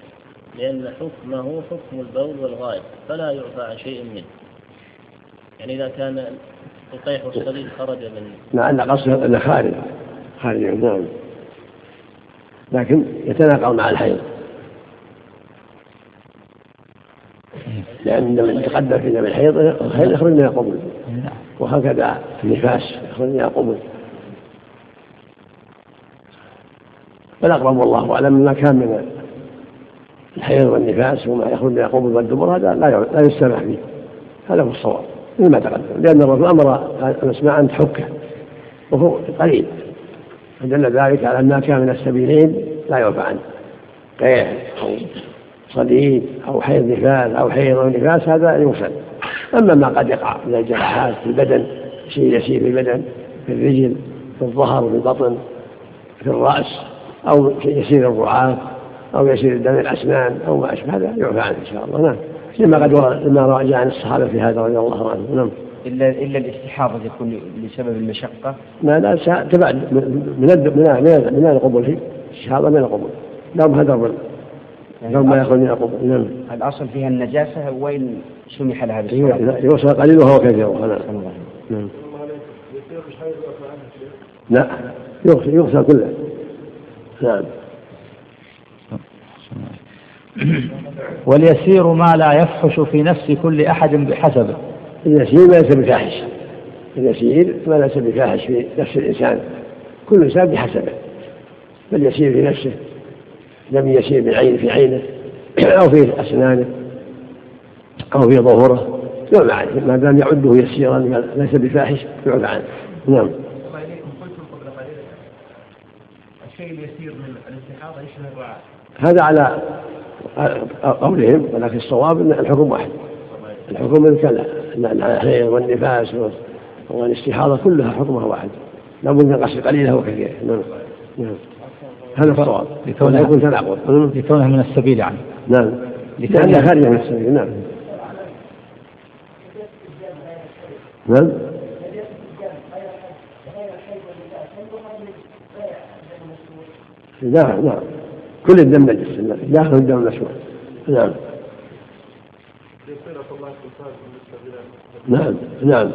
لأن حكمه حكم البول والغائط فلا يعفى عن شيء منه. يعني إذا كان القيح والصديد خرج من لأن قصده أنه خارج عن، لكن يتناقض مع الحيض، لأن لما يتقدم في دم الحيض يخرج من القبل، وهكذا النفاس يخرج من القبل. فالأقرب والله أعلم ما كان من الحيض والنفاس وما يخرج من القبل والدبر هذا لا يستمع فيه، هذا هو الصواب مما تقدم، لأن الرسول أمر الأسماء أن تحكه وهو قليل، فدل ذلك على ما كان من السبيلين لا يعفى عنه. صديد أو حيض نفاس أو حيض نفاس هذا يغسل. أما ما قد يقع من الجراحات في البدن، شيء يسير في البدن، في الرجل، في الظهر، في البطن، في الرأس، أو يسير الرعاة، أو يسير دم الأسنان، أو ما أشبه هذا يعفى عنه إن شاء الله. نعم، لما قد راجع عن الصحابة في هذا رضي الله عنه. نعم. إلا الاستحاضة يكون لسبب المشقة. لا تبعد من القبول، الاستحاضة من القبول، لهم هذا الرجل لما يأخذ من القبول. الأصل فيها النجاسة، وين سمح لها بالصلاة؟ يوصل قليلها وكثيرها. نعم. لا يغسل كله. نعم. واليسير ما لا يفحش في نفس كل أحد بحسبه. اليسير ما ليس بفاحش، اليسير ما ليس بفاحش في نفس الإنسان، كل إنسان بحسبه. فاليسير في نفسه لم يسير بالعين في عينه أو في أسنانه أو في ظهوره، ما دام يعده يسيرا ليس بفاحش يعفى عنه. نعم. الشيء اليسير من الاستحاضة يشمل الرعاة، هذا على قولهم، ولكن الصواب أن الحكم واحد. الحكم الكلى والحيض والنفاس والاستحاضة كلها حكمها واحد، لا بد من غسل قليله وكثيره. نعم. هذا الصواب لكونها من السبيل عنه. نعم، لكونها خارجة من السبيل. نعم. نعم. نعم، كل الدم نجس داخل الدم المسوح. نعم. نعم. نعم.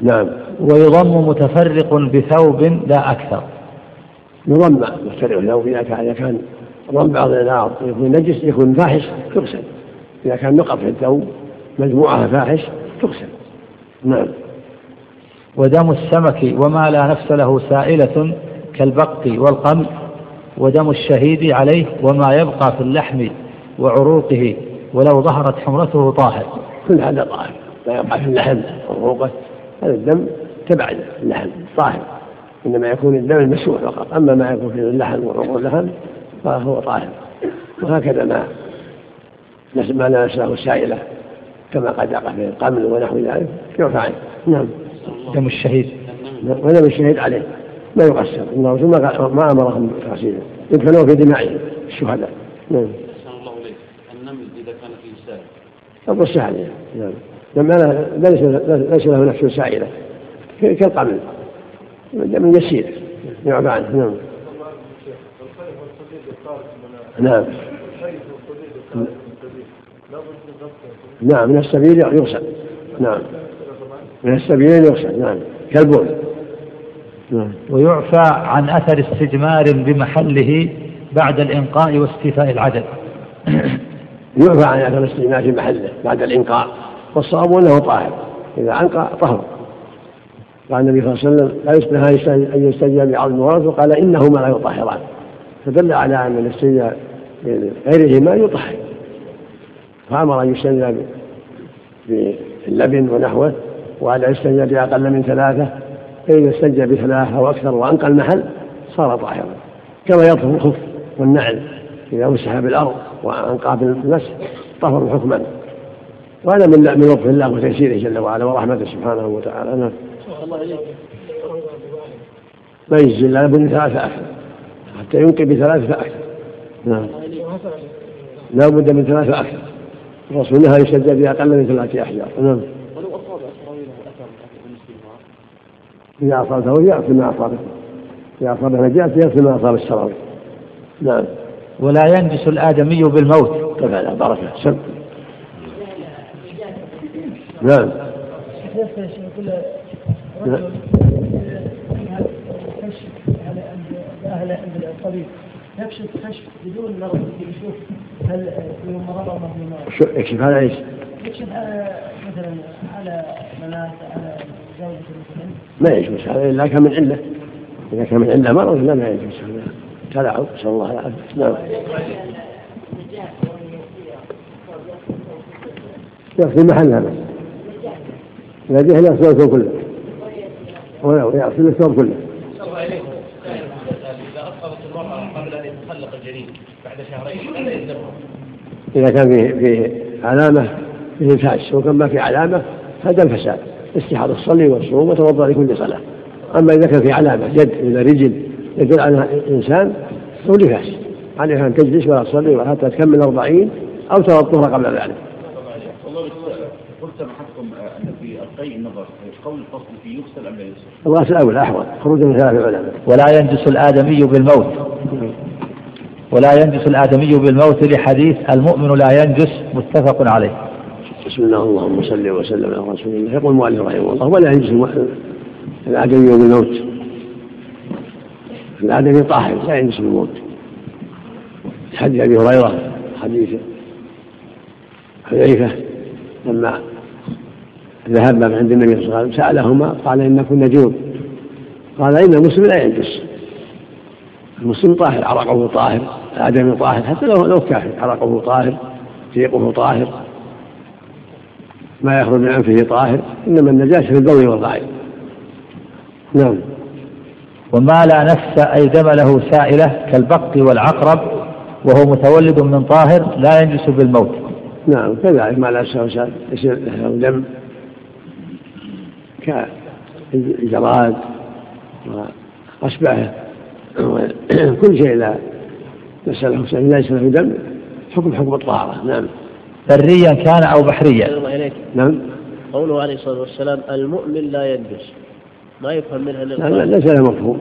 نعم. ويضم متفرق بثوب لا أكثر. يضم متفرق لو إذا كان ضم بعض الأعضاء يكون نجس يكون فاحش تغسل، إذا كان نقط في الثوب مجموعة فاحش تغسل. نعم. ودم السمك وما لا نفس له سائلة كالبق والقمل، ودم الشهيد عليه وما يبقى في اللحم وعروقه ولو ظهرت حمرته طاهر. كل هذا طاهر، ما يبقى في اللحم وعروقه هذا الدم تبع اللحم طاهر، إنما يكون الدم المسوح فقط، أما ما يكون في اللحم وعروق اللحم فهو طاهر. وهكذا ما لا نسله سائلة كما قد يقع في القمل ونحو ذلك يعفى عنه. نعم. دم الشهيد ودم الشهيد عليه لا يغسل، إن الرسول ما أمرهم بتغسيله، يدفنون في دمائهم الشهداء. نعم. أحسن الله إليك. النمل إذا كان فيه سائل أبو السائل، نعم، لما ليس له نفس سائلة كالقمل، من يسير يعفى عنه. نعم. نعم. نعم، من السبيل يغسل. نعم، من السبيل يغسل. نعم، كالبول. ويعفى عن أثر استجمار بمحله بعد الإنقاء واستيفاء العدد. يعفى عن أثر استجمار بمحله بعد الإنقاء، والصواب أنه طاهر، إذا أنقى طهر. قال النبي صلى الله عليه وسلم: لا يصلح أن يستجمر بعظم الوراث، وقال: إنهما لا يطهران. فدل على أن الاستجمار بغيرهما يطهر، فأمر أن يستجمر باللبن ونحوه، وأن يستجمر بأقل من 3. فإذا استنجى بثلاثة أو أكثر وأنقى المحل صار طاهرا، كما يطهر الخف والنعل إذا مسح بالأرض وأنقى بالمسح طهر حكما. وهذا من لطف الله وتيسيره جل وعلا ورحمته سبحانه وتعالى. أنا ما يجزي إلا بثلاثة أكثر حتى ينقي بثلاثة أكثر. نعم، لا بد من 3 أكثر. الرسول نهى يستنجى بأقل من 3 أحجار. نعم. إذا أصابته يأصل ما أصابته، إذا أصابه نجاسة يأصل ما أصاب السراويل. نعم. ولا ينجس الآدمي بالموت. طبعا لا بركة سب. نعم. على أن الطبيب يكشف كشف بدون مرض، يشوف هل يوم مرض أو مرض. يكشف على إيش؟ يكشف مثلا على مناعة، على ما يجوز هذا إلا كان من علة، إذا كان من علة مرض لا ما يجوز هذا تلاعب، نسأل الله العافية. نعم. يغسل محلها بس، لا جهل يغسل الثوب كله، ولا يغسل الثوب كله. إذا أصابت المرأة قبل أن يتخلق الجنين بعد شهرين إذا كان فيه علامة للنفاس، وكان ما في علامة هذا الفساد، استحاضة الصلي والصوم وتوضأ لكل صلاة. أما إذا كان في علامة يد إلى رجل يدل على إنسان فهو نفاس، عليها أن تجلس ولا تصلي ولا حتى تكمل 40 أو ترى الطهر قبل ذلك. قلت محقكم أن في القي النظر قول الفصل في يغسل أم لا يغسل؟ الغسل الأول أحوط خروجا من ثلاث علماء. ولا ينجس الآدمي بالموت، ولا ينجس الآدمي بالموت لحديث المؤمن لا ينجس متفق عليه. بسم الله اللهم صل وسلم على رسول الله. يقول المؤلف رحمه الله ولا ينجس الآدمي بالموت، الآدمي طاهر لا ينجس بالموت. حديث أبي هريرة حديث حذيفة لما ذهبنا من عند النبي صلى الله عليه وسلم سألهما قال إن كنا جنوب، قال إن المسلم لا ينجس، المسلم طاهر، عرقه طاهر، الآدمي طاهر حتى لو كافر عرقه طاهر، ريقه طاهر، ما يخرج من أنفه طاهر، إنما النجاسة في البول والغائط. نعم. وما لا نفس أي دم له سائلة كالبق والعقرب وهو متولد من طاهر لا ينجس بالموت. نعم كذلك ما لا نفس له دم كالجراد وأشباهه كل شيء لا نسأله سائل لا ينجس له دم حكم الطهارة. نعم. بريا كان أو بحريا. نعم. قوله عليه الصلاة والسلام المؤمن لا ينجس ما يفهم منها ليس له مفهوم،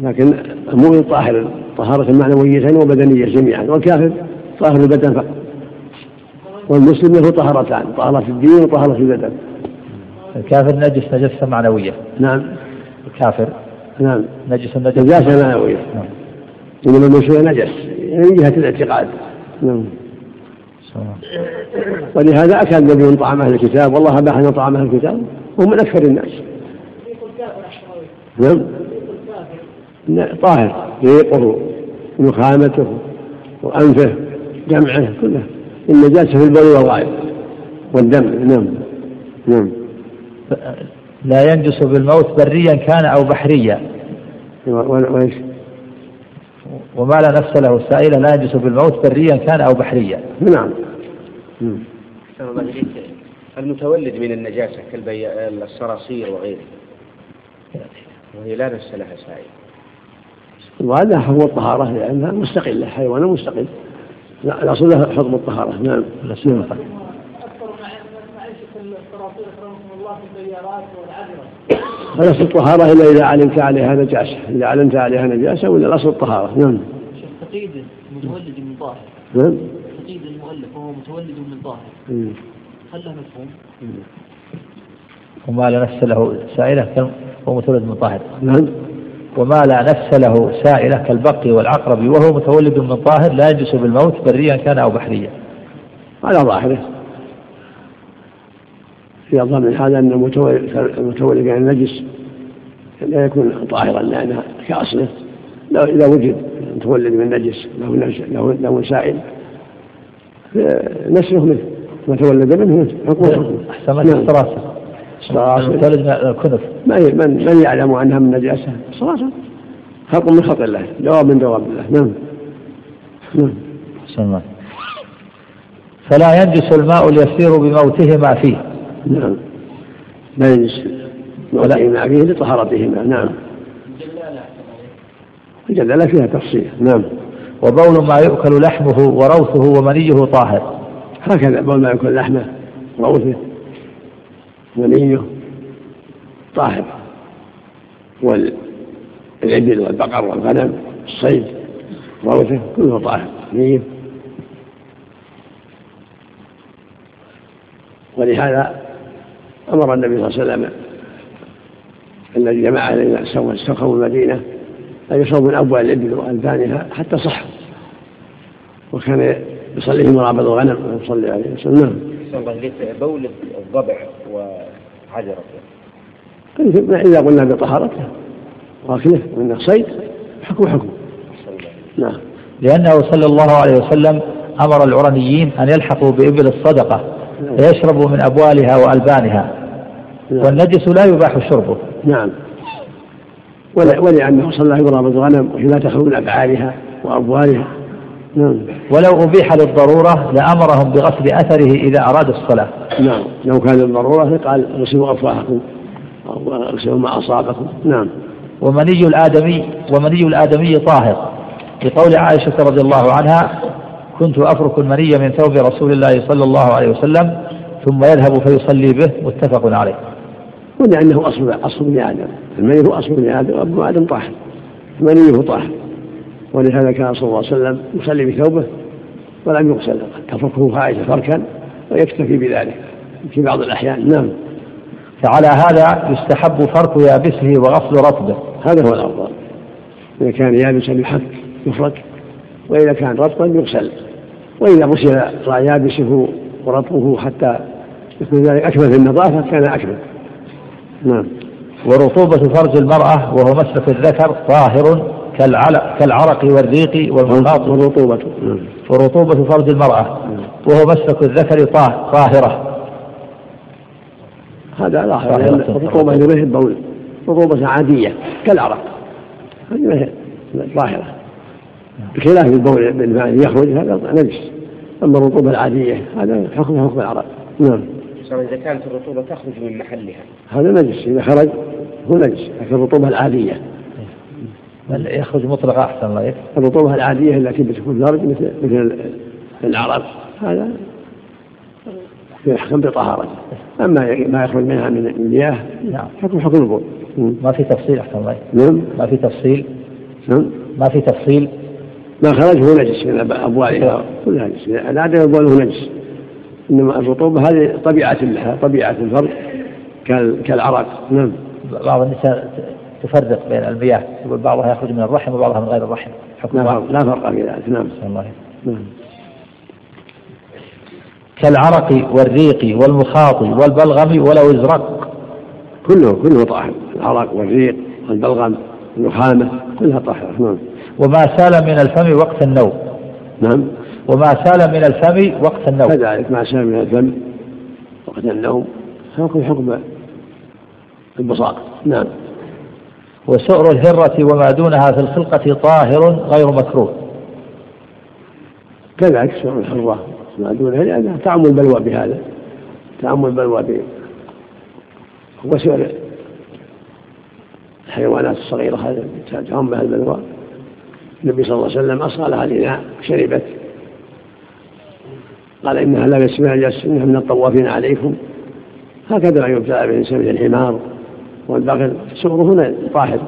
لكن المؤمن طاهر طهارة معنويتين وبدنية جميعا، والكافر طاهر البدن فقط، والمسلم له طهارتان، طهارة في الدين وطهارة في البدن. الكافر نجس نجسة معنوية. نعم. الكافر نعم نجس نجسة معنوية. نعم. إنما المسلم نجس من جهة الاعتقاد. نعم. ولهذا أكل النبي طعام أهل الكتاب، والله أباح لنا طعام أهل الكتاب، وهم من أكثر الناس. نعم. طاهر ريقه ونخامته وأنفه جمعه كله، النجاسة في البول والغائط والدم. نعم. نعم. لا ينجس بالموت بريا كان أو بحريا. وما لا نفس له سائلة لا ينجس بالموت بريا كان أو بحريا. نعم. المتولد من النجاسة كالصراصير وغيره وهي لا نفس لها سائلة، وهذا حكم الطهارة لأنها مستقلة، حيوان مستقل، الأصل لها حكم الطهارة. نعم. أكثر ما عيشة الصراصير أكرمكم الله في البيارات والعذرة. الأصل الطهارة إلا إذا علمت عليها نجاسة، إذا علمت عليها نجاسة ولا الأصل الطهارة. نعم. تقييد متولد من طاهر. نعم. تقييد المؤلف وهو متولد من طاهر. هل له مفهوم؟ وما لا نفس له سائلة وهو متولد من طاهر. نعم. وما لا نفس له سائلة كالبق والعقرب وهو متولد من طاهر لا ينجس بالموت بريا كان أو بحريا. على ظاهره في أظهر من هذا أن المتولد من النجس لا يكون طاهرا لأنها كأصله، إذا وجد متولد من النجس له سائل نسله منه، متولد منه حكمه. أحسنت. التراثة من يعلم عنها من نجاسة صراحة خلق من خلق الله، دواب من دواب الله. نعم. نعم. فلا ينجس الماء اليسير بموتهما فيه. نعم. لا ينجس بموتهما فيه لطهارتهما. نعم. الجلالة فيها تفصيل. نعم. وبول ما يؤكل لحمه وروثه ومنيه طاهر. هكذا بول ما يؤكل لحمه وروثه منيه طاهر، والعبد والبقر والغنم الصيد روثه كله طاهر منيه. ولهذا أمر النبي صلى الله عليه وسلم الذي جمع علينا استوخوا المدينة أن يشربوا من أبوال العبد وألبانها حتى صحوا، وكان يصليهم مرابض الغنم ويصلي عليه وسلم. بول الضبع وعجرته إذا قلنا بطهارته واكله وإنه صيد حكم. نعم. لأنه صلى الله عليه وسلم أمر العرنيين أن يلحقوا بإبل الصدقة فيشربوا من أبوالها وألبانها. نعم. والنجس لا يباح شربه. نعم. ولأنه صلى الله عليه وسلم وهي لا تخلون أبعالها وأبوالها ولو أبيح للضرورة لأمرهم بغسل أثره إذا أراد الصلاة. نعم لو كان الضرورة قال اغسلوا أفواهكم أو اغسلوا ما أصابكم. نعم ومني الآدمي طاهر لقول عائشة رضي الله عنها كنت أفرك المني من ثوب رسول الله صلى الله عليه وسلم ثم يذهب فيصلي به متفق عليه. ولأنه أصل من آدم، المني هو أصل من آدم وابن آدم طاهر، منيه طاهر، ولهذا كان صلى الله عليه وسلم يصلي بثوبه ولم يغسل تفركه عائشة فركا ويكتفي بذلك في بعض الأحيان. نعم فعلى هذا يستحب فرك يابسه وغسل رطبه، هذا هو الأفضل. إذا كان يابسا يفرك، وإذا كان رطبا يغسل، وإذا غسل يابسه ورطبه حتى يكون ذلك أكمل في النظافة كان أكمل. نعم ورطوبة فرج المرأة وهو مسلك الذكر طاهر كالعرق والريق والمخاط. ورطوبة فرج المرأة وهو مسلك الذكر طاهرة، هذا ظاهر. الرطوبة اللي به البول رطوبة عادية كالعرق، هذه ظاهرة بخلاف البول بالماء يخرج هذا نجس. أما الرطوبة العادية هذا حكم العرق. نعم إذا كانت الرطوبة تخرج من محلها هذا نجس، إذا خرج هو نجس، لكن الرطوبة العادية يخرج مطلقة أحسن لا يكفي. الرطوبة العادية التي بتكون خارج مثل العرق هذا يحكم بطهارة، أما ما يخرج منها من المياه حكم البول. ما في تفصيل أحسن لا يكفي، ما في تفصيل ما خرج هو نجس من أبوالها كلها نجس، العادة البول هو نجس، إنما الرطوبة هذه طبيعة الفرد كالعرق. نعم بعض النساء تفرق بين المياه، يقول بعضها يخرج من الرحم وبعضها من غير الرحم. لا فرق في ذلك. نعم كالعرق والريق والمخاط والبلغم ولو ازرق، كله طاهر، العرق والريق والبلغم والنخامة كلها طاهرة. نعم وما سال من الفم وقت النوم. نعم وما سال من الفم وقت النوم، كذلك ما سال من الفم وقت النوم حكم البصاق. نعم وسؤر الهرة وما دونها في الخلقة طاهر غير مكروه، كذلك سؤر الهرة وما دونها لأنها تعمل بلوى بهذا، تعمل بلوى به. وسؤر الحيوانات الصغيرة هذا تعمل بها البلوى، النبي صلى الله عليه وسلم أصغى لها الإناء شربت، قال إنها لا يسمع الجس، إنها من الطوافين عليكم، هكذا ما يبتلى به الإنسان من الحمار والبغل، سؤره هنا طاهر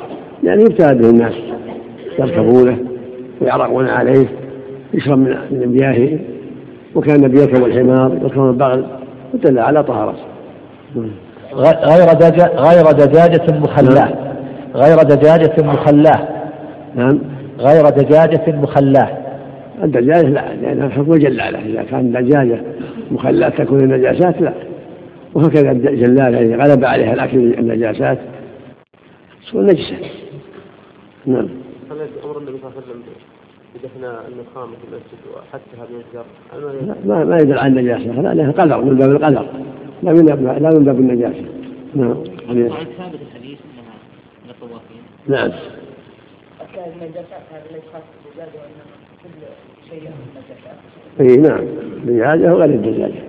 يعني يبتلى به الناس، يركبونه ويعرقون عليه، يشرب من مياهه، وكان بيركب الحمار يركب البغل، ودل على طهارته. غير دجاجة مخلاه. نعم غير دجاجة مخلاه، الدجاجة لا، لأنها حكم جلالة، إذا كان دجاجة مخلاه تكون النجاسات لا، وهكذا الجلالة إذا غلب عليها الأكل النجاسات تكون نجسة. نعم أمر النبي صلى الله عليه وسلم بدفن النخامة في المسجد وحثها بالجر ما يدل على النجاسة، لأنها قدر من باب القدر لا من باب النجاسة. نعم ثابت الحديث أنها من الطوافين. نعم النجاسات هذا ليس خاص بالدجاجة وإنما كل شيء من الدجاجة. نعم الدجاجة وغير الدجاجة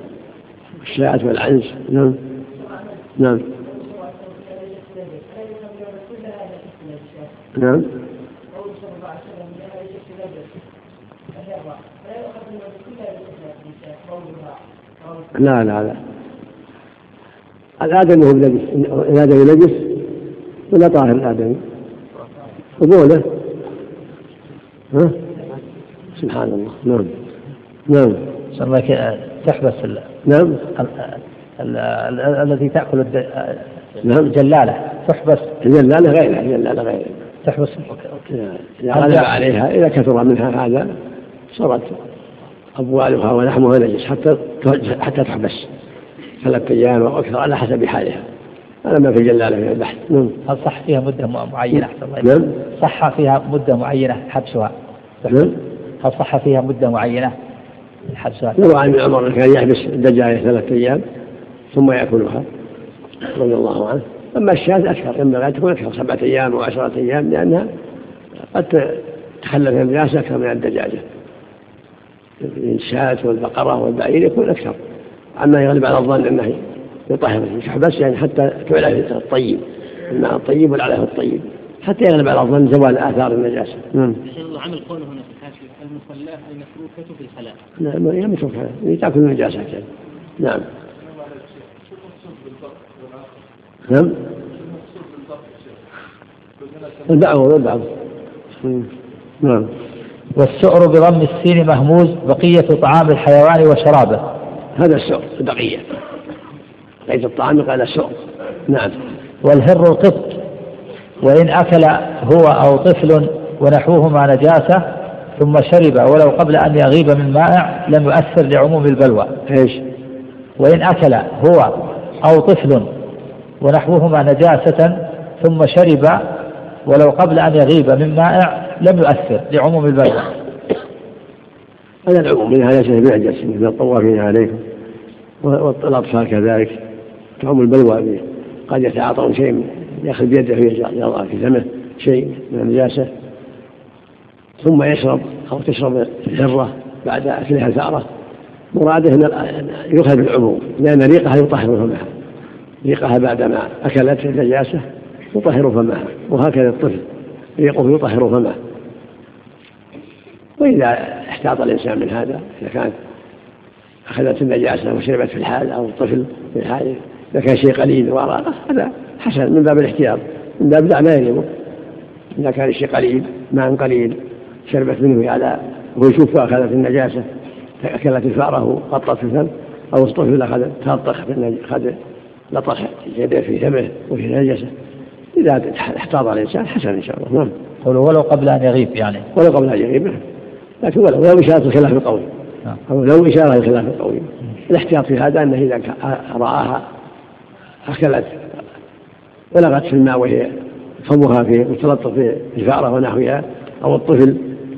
والشاعة والعنز. نعم نعم لا الآدمي هو بنجس، الآدمي نجس ولا طاهر الآدمي قبوله. ها سبحان الله. نعم سماك تحبس الله. نعم الذي تأكل الجلالة تحبس، الجلالة غيرها، الجلالة غيرها تحبس. غلب عليها إذا كثر منها هذا صارت أبوالها ولحمها نجس حتى تحبس 3 أيام أو أكثر على حسب حالها. أنا ما في الجلالة من البحث. هل صح فيها مدة معينة؟ صح فيها مدة معينة حبسها. هل صح فيها مدة معينة حبسها؟ نوعا من عمر كان يحبس الدجاجة 3 أيام ثم يأكلها رضي الله عنه. أما الشاة أكثر، أما لا تكون أكثر 7 أيام و10 أيام، لأنها قد تخلف النجاسة أكثر من الدجاجة، الشاة والبقرة والبعير يكون أكثر عما يغلب على الظن أنه يطهر يمسح بس يعني حتى تعلى الطيب الماء الطيب والعلاه الطيب حتى يغلب على الظن زوال آثار النجاسة. عمل قوله هنا في الحاشية المصلاه المتروكة في الخلاء. نعم هي متروكة تأكل النجاسة. نعم. نعم. البعض. نعم. والسعر بضم السين مهموز بقية طعام الحيوان وشرابه. هذا السعر بقية. ليس الطعام قال السعر. نعم. والهر القط وإن أكل هو أو طفل ونحوهما نجاسة ثم شرب ولو قبل أن يغيب من مائع لم يؤثر لعموم البلوى. إيش؟ وإن أكل هو أو طفل ونحوهما نجاسة ثم شرب ولو قبل أن يغيب من مائع لم يؤثر لعموم البلوى. هذا العموم منها ليس بنجس من الطوافين عليهم والأطفال كذلك تعم البلوى به. قد يتعاطون شيء يأخذ بيده ويضع في فمه شيء من النجاسة ثم يشرب أو تشرب الهرة بعد أكلها الفأرة. مراده أن يؤخذ بالعموم لأن ريقها يطهر فمها ريقها بعدما أكلت النجاسة يطهر فمها وهكذا الطفل ريقه يطهر فمه. وإذا احتاط الإنسان من هذا إذا كانت أخذت النجاسة وشربت في الحال أو الطفل في الحال لكن شيء قليل وراءه هذا حسن من باب الاحتياط من باب دع ما يليق. إذا كان الشيء قليل ماء قليل شربت منه على ويشوفها أخذت النجاسة أكلت الفأرة غطت في الفم أو الطفل أخذ تلطخ لطخ يده في فمه وفي نجاسة. إذا احتاط الإنسان حسن إن شاء الله. نعم. ولو قبل أن يغيب يعني ولو قبل أن يغيب لكن ولو إشارة الخلاف القوي أو لو إشارة الخلاف القوي الاحتياط في هذا أنه إذا رآها أكلت ولغت في الماء وهي فمها فيه وتلطف في الفأرة ونحوها أو الطفل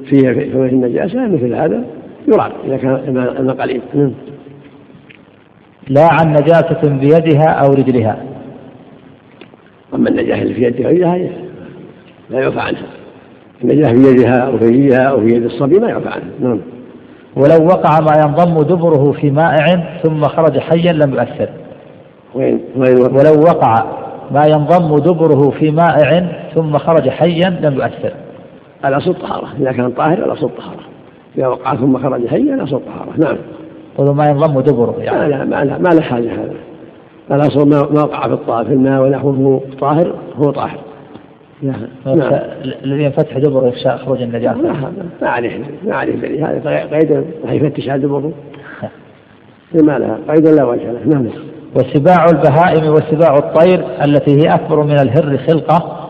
فيها في النجاسة مثل هذا يرعب إذا كان قليل. لا عن نجاسة بيدها أو رجلها. أما النجاسة اللي في يدها رجلها لا يعفى عنها. النجاسة في يدها أو رجلها أو في يد الصبي ما يعفى عنها. نعم. ولو وقع ما ينضم دبره في مائع ثم خرج حيا لم يؤثر. ولو وقع ما ينضم دبره في مائع ثم خرج حيا لم يؤثر. الأصل طهارة إذا كان طاهر الأصل طهارة إذا وقع ثم خرج حيا الأصل طهارة. نعم. ولو ما ينضم دبره يعني ما له حاجة هذا الأصل ما وقع في الطاهر ما ونحوه طاهر هو طاهر. نعم. الذي ينفتح دبره يخشى خروج النجاسة ما عليه بلي هذا قيدا يفتش على دبره ما لها قيدا لا وجه له. نعم. وسباع البهائم وسباع الطير التي هي أكبر من الهر خلقة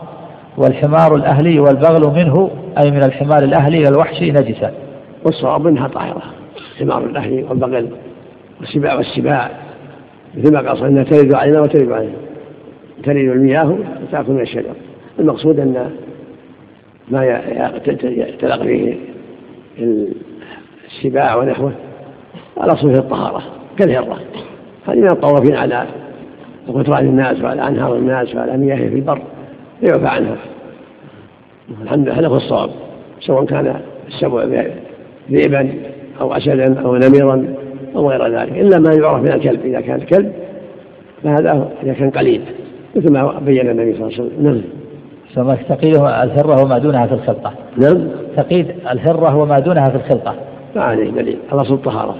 والحمار الأهلي والبغل منه أي من الحمار الأهلي إلى الوحش نجسة. والصواب منها طاهرة الحمار الأهلي والبغل والسباع مثل ما قصر أنها تلد علينا وتلد علينا تلد المياه وتأكل من الشجر. المقصود أن ما يتلق به السباع ونحوه الأصل في الطهارة كالهرة. هذين الطوافين على غطران الناس وعلى أنهار الناس وعلى مياه في البر يعفى عنها. الحمد لله هو الصواب سواء كان السبع ذئبا أو أسدا أو نميرا أو غير ذلك إلا ما يعرف من الكلب إذا كان الكلب فهذا إذا كان قليل مثل ما بين النبي صلى الله عليه وسلم. نعم. ثم تقيده الهرة وما دونها في الخلطة. نعم. تقيد الهرة وما دونها في الخلطة ما عليه دليل الأصل الطهارة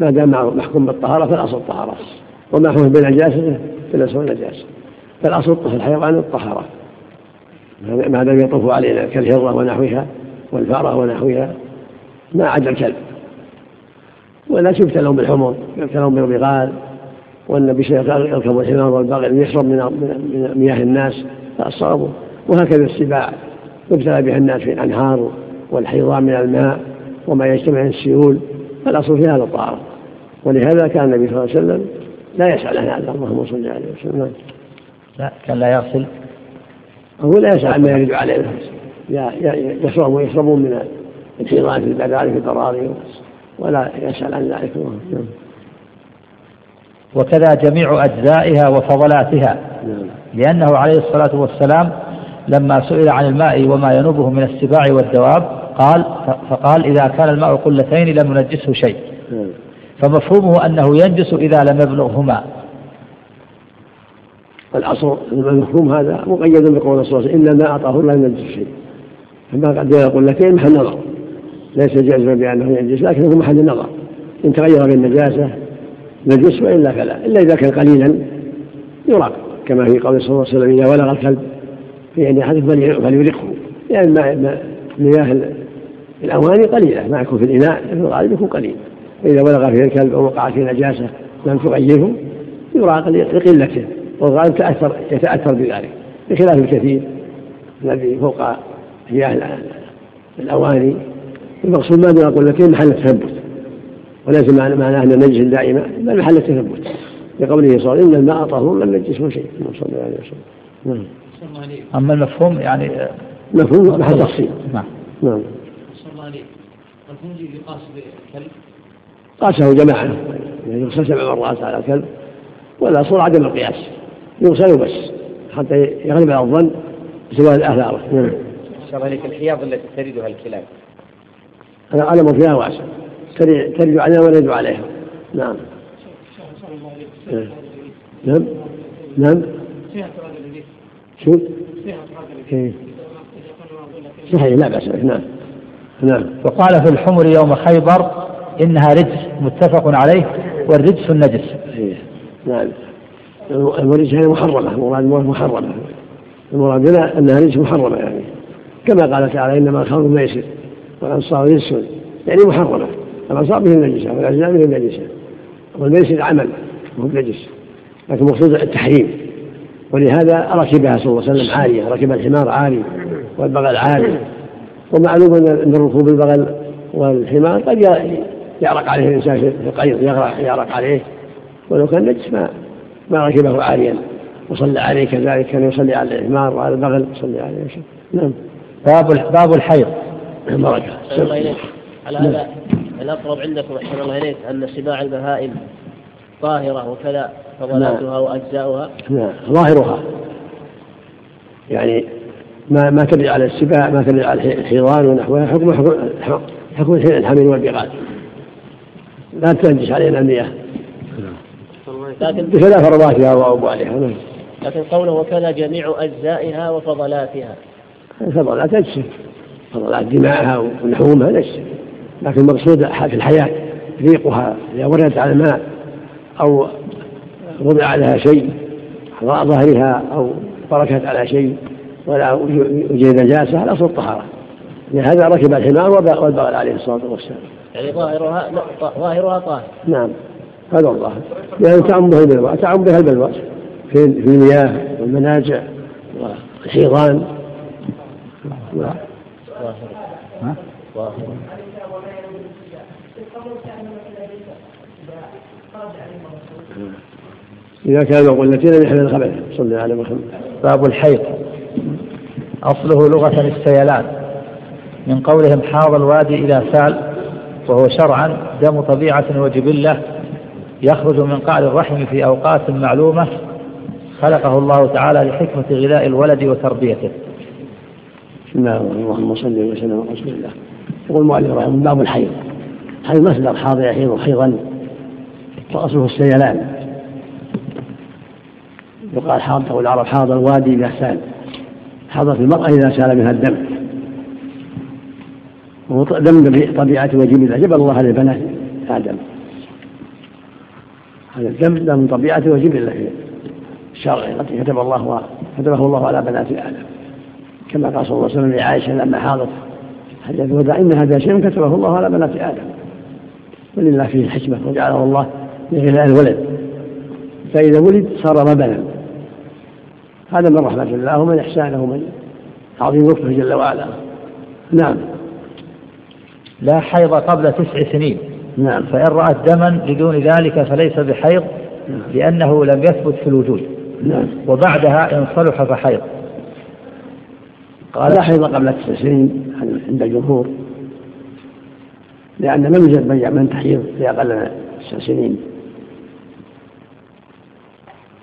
ما دام محكوم بالطهارة فالأصل الطهارة وما حكم بالنجاسة فالأصل النجاسة فالأصل في الحيوان الطهارة ما دام يطوف علينا كالهرة ونحوها والفأرة ونحوها ما عدا الكلب. ولا يبتلون بالحمر يبتلون بالبغال وأن بشيء يركب الحمار والبغل يشرب من مياه الناس فأصابوا. وهكذا السباع يبتلى بها الناس في الأنهار والحيضان من الماء وما يجتمع من السيول فالأصل في هذا الطهارة. ولهذا كان النبي صلى الله عليه وسلم لا يسأل عن هذا اللهم صل عليه وسلم. لا كان لا يغسل هو لا يسأل عما يرد عليه يشربون من الحيضان في البدار في البراري ولا يسأل عن ذلك. وكذا جميع أجزائها وفضلاتها لأنه عليه الصلاة والسلام لما سئل عن الماء وما ينبه من السباع والدواب فقال إذا كان الماء قلتين لم ينجسه شيء، فمفهومه أنه ينجس إذا لم يبلغهما. الأصل المفهوم هذا مقيد بقول الصلاة إلا ما أعطاه لا ينجس شيء، فما قد يقول لكين محل نظر، ليس جازما بأنه ينجس لكنه محل نظر، إن تغير بالنجاسة نجس وإلا فلا، إلا إذا كان قليلا يراق كما في قول صلى الله عليه وسلم إذا ولغ الكلب في أن يحدث فليرقه، لأن يعني مياه الأواني قليلة ما يكون في الإناء في الغالب يكون قليل، فإذا ولغ فيه الكلب أو وقع في نجاسة لم تغيره يراق لقلته، والغالب يتأثر بذلك بخلاف الكثير الذي فوق مياه الأواني. المقصود ما بين قلتين محل التثبت، وليس معناه أن النجس دائما بل محل التثبت، لقوله صلى الله عليه وسلم إن الماء طهور لم ينجسه شيء. أما المفهوم يعني مفهوم محل تفصيل. نعم. والفنجي يقاس بالكلب قاسه جماعة، يعني يغسل 7 مرات على الكلب، ولا صور عدم القياس يغسل بس حتى يغلب على الظن بسواد الآثار. شغلك الحياض التي تريدها الكلاب هذا علم فيها واسع تريد عليها ولا يدعو عليها. نعم. نعم. نعم. شو؟ صحيح لا بأس. نعم. وقال في الحمر يوم خيبر إنها رجس، متفق عليه، والرجس النجس. نعم. المرجس هي محرمة، المراد محرمة، المراد هنا أنها رجس محرمة، يعني كما قال تعالى إنما الخمر ميسر والأنصاب رجس، يعني محرمة. الأنصاب به النجسة والأزلام به النجسة، والميسر عمل وهو نجس، لكن مقصود التحريم، ولهذا ركبها صلى الله عليه وسلم عالية، ركب الحمار عالي والبغل عالي، ومعلوم أن ركوب البغل والحمار قد يعرق عليه الإنسان في القيض، يعرق عليه، ولو كان نجس ما ركبه عاليا وصلى عليه، كذلك كان يصلي على الحمار وعلى البغل يصلي عليه. نعم. باب الحيض. بركة. على هذا الأقرب عندكم أحسن الله إليك أن سباع البهائم طاهرة وكذا فضلاتها وأجزاؤها؟ نعم. ظاهرها يعني ما تبدأ على السباع، ما تبدأ على الحيضان ونحوها حكم الحمل والبغال، لا تنجش علينا المياه، بخلاف رواتها وأبوالها. لكن قوله وكذا جميع أجزائها وفضلاتها، فضلات نجسة، فضلات دماءها ولحومها نجسة، لكن المقصود في الحياة ريقها إذا وردت على الماء أو وضع عليها شيء ظهرها أو بركت على شيء ولا وجد نجاسة، الأصل الطهارة، لهذا ركب الحمار والبغل عليه الصلاة والسلام، يعني ظاهرها طاهر. نعم هذا الظاهر، يعني تعم بها البلوى في المياه والمناجع والحيضان. إذا كانوا قلتين من حمل الخبث صلى على محمد. باب الحيض أصله لغة السيلان، من قولهم حاض الوادي إلى سال، وهو شرعا دم طبيعة وجبلة يخرج من قعر الرحم في أوقات معلومة خلقه الله تعالى لحكمة غذاء الولد وتربيته. بسم الله اللهم صل وسلم على رسول الله. يقول المؤلف رحمه الله باب الحيض، حيض مصدر حاض يحيض حيضا، وأصله السيلان، يقال حاض والعرب حاض الوادي إذا سال، حاضت المرأة إذا سال منها الدم، وهو دم طبيعة وجبلة، جبل الله على البنات آدم، هذا الدم دم طبيعة وجبلة الشرع التي كتبه الله على بنات آدم، كما قال صلى الله عليه وسلم لعائشة لما حاضت حديث الوداع إن هذا شيء كتبه الله على بنات آدم، ولله فيه الحكمة وجعله الله لغذاء الولد، فإذا ولد صار لبنا، هذا من رحمة الله ومن إحسانه ومن عظيم وفقه جل وعلا. نعم. لا حيض قبل 9 سنين. نعم. فإن رأت دما بدون ذلك فليس بحيض، لأنه لم يثبت في الوجود. نعم. وبعدها إن صلح فحيض. قال لا حيض قبل 9 سنين عند الجمهور، لأن لم يوجد من تحيض في أقل 9 سنين،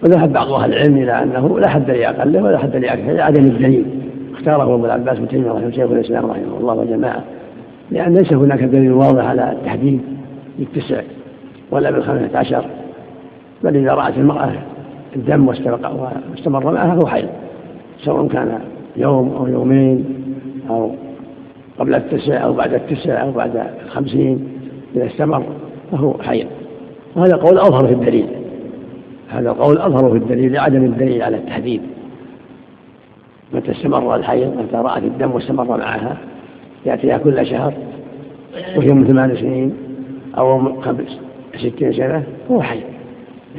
وذهب بعض أهل العلم إلى أنه لا حد لأقله ولا حد لأكثره، عدم الدليل اختاره أبو العباس بن تيمية رحمه الله، شيخ الإسلام رحمه الله وجماعة، لأن ليس هناك دليل واضح على التحديد بالتسع ولا بالخمسة عشر، بل إذا رأت المرأة الدم واستمر معها فهو حيض، سواء كان يوم أو يومين أو قبل التسع أو بعد التسع أو بعد 50، إذا استمر فهو حيض. وهذا قول أظهر في الدليل، هذا قول أظهر في الدليل لعدم الدليل على التحديد. متى استمر الحيض، متى رأت الدم واستمر معها، يأتيها كل شهر وهي من 8 سنين أو قبل 60 سنة هو حيض،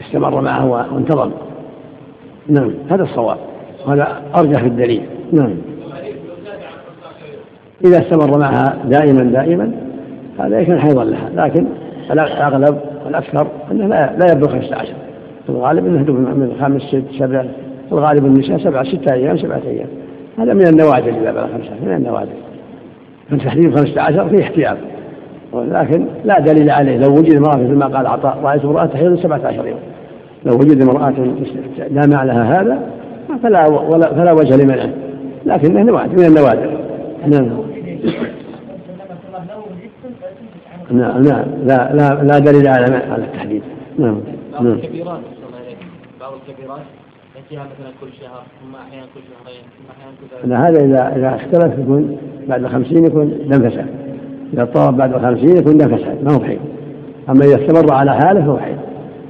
استمر معه وانتظم. نعم، هذا الصواب، وهذا أرجح في الدليل. نعم، إذا استمر معها دائما هذا يكون حيضا لها، لكن الأغلب والأكثر أنه لا يبلغ 15، الغالب أنه من 5 6 7، الغالب النساء 7 6 أيام 7 أيام. هذا من النوادر إذا بلغ 5، من النوادر. فتحديد 15 فيه احتياط، ولكن لا دليل عليه. لو وجد امرأة مثل ما قال عطاء: رأيت امرأة تحيض 17 يوم، لو وجد امرأة دام عليها هذا فلا وجه لمنعه، لكنه من النوادر. نعم نعم، لا دليل على التحديد. نعم نعم، بعض الكبيرات يأتيها مثلا كل شهر، ثم أحيانا كل شهرين، ثم أحيانا كل شهرين. هذا إذا اختلف يكون بعد 50 يكون دم فساد، إذا طلب بعد 50 يكون دم فساد، ما هو حيض. أما إذا استمر على حاله هو حيض،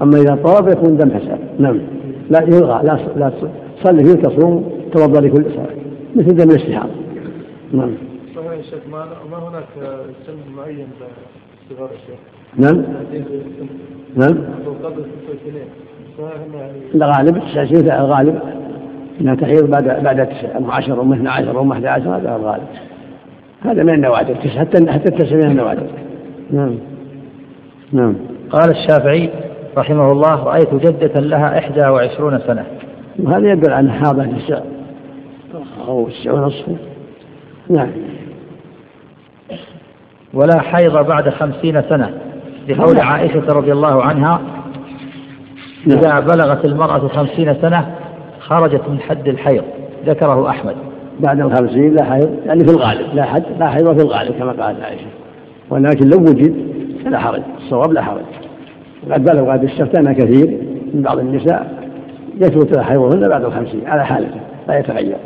أما إذا طلب يكون دم فساد. نعم، لا يلغى، لا تصلي فيه، تصوم، توضأ لكل صلاة مثل دم الاستحاضة. نعم صحيح يا شيخ، ما هناك سن معين لصغار الشيخ؟ نعم نعم، قبل 6 سنين الغالب 9 سنين، الغالب أنها تحيض بعد 10 أو 12 أو 11، هذا الغالب، هذا من النوادر، حتى 9 من النوادر. نعم نعم. قال الشافعي رحمه الله: رأيت جدة لها 21 سنة. وهذا يدل على حاضة 9 أو 9.5. نعم. ولا حيض بعد 50 سنة، لقول عائشة رضي الله عنها: إذا بلغت المرأة 50 سنة خرجت من حد الحيض. ذكره أحمد. بعد 50 لا حيض، يعني في الغالب لا حد، لا حيض في الغالب كما قالت عائشة، ولكن لو وجد فلا حرج، الصواب لا حرج. قد بلغ هذا الشرطان كثير من بعض النساء يثبت حيضهن بعد 50 على حالته، لا يتغير،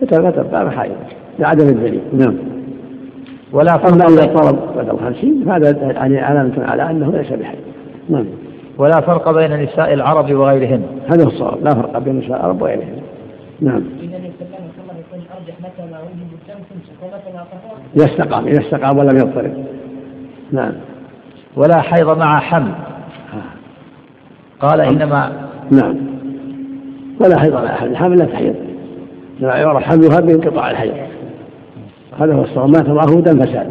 فتبقى حيض لعدم الدليل. نعم. ولا فرق إذا طلب بعد 50، هذا يعني علامة على أنه ليس بحيض. نعم. ولا فرق بين نساء العرب وغيرهن. هذا هو الصواب، لا فرق بين نساء العرب وغيرهن. نعم. يستقام ولم يضطرب. نعم. ولا حيض مع حمل. قال إنما. نعم. ولا حيض مع حمل، الحمل لا تحيض، لا يرى حملها بانقطاع الحيض. هذا هو الصواب، ما تراه دم فساد.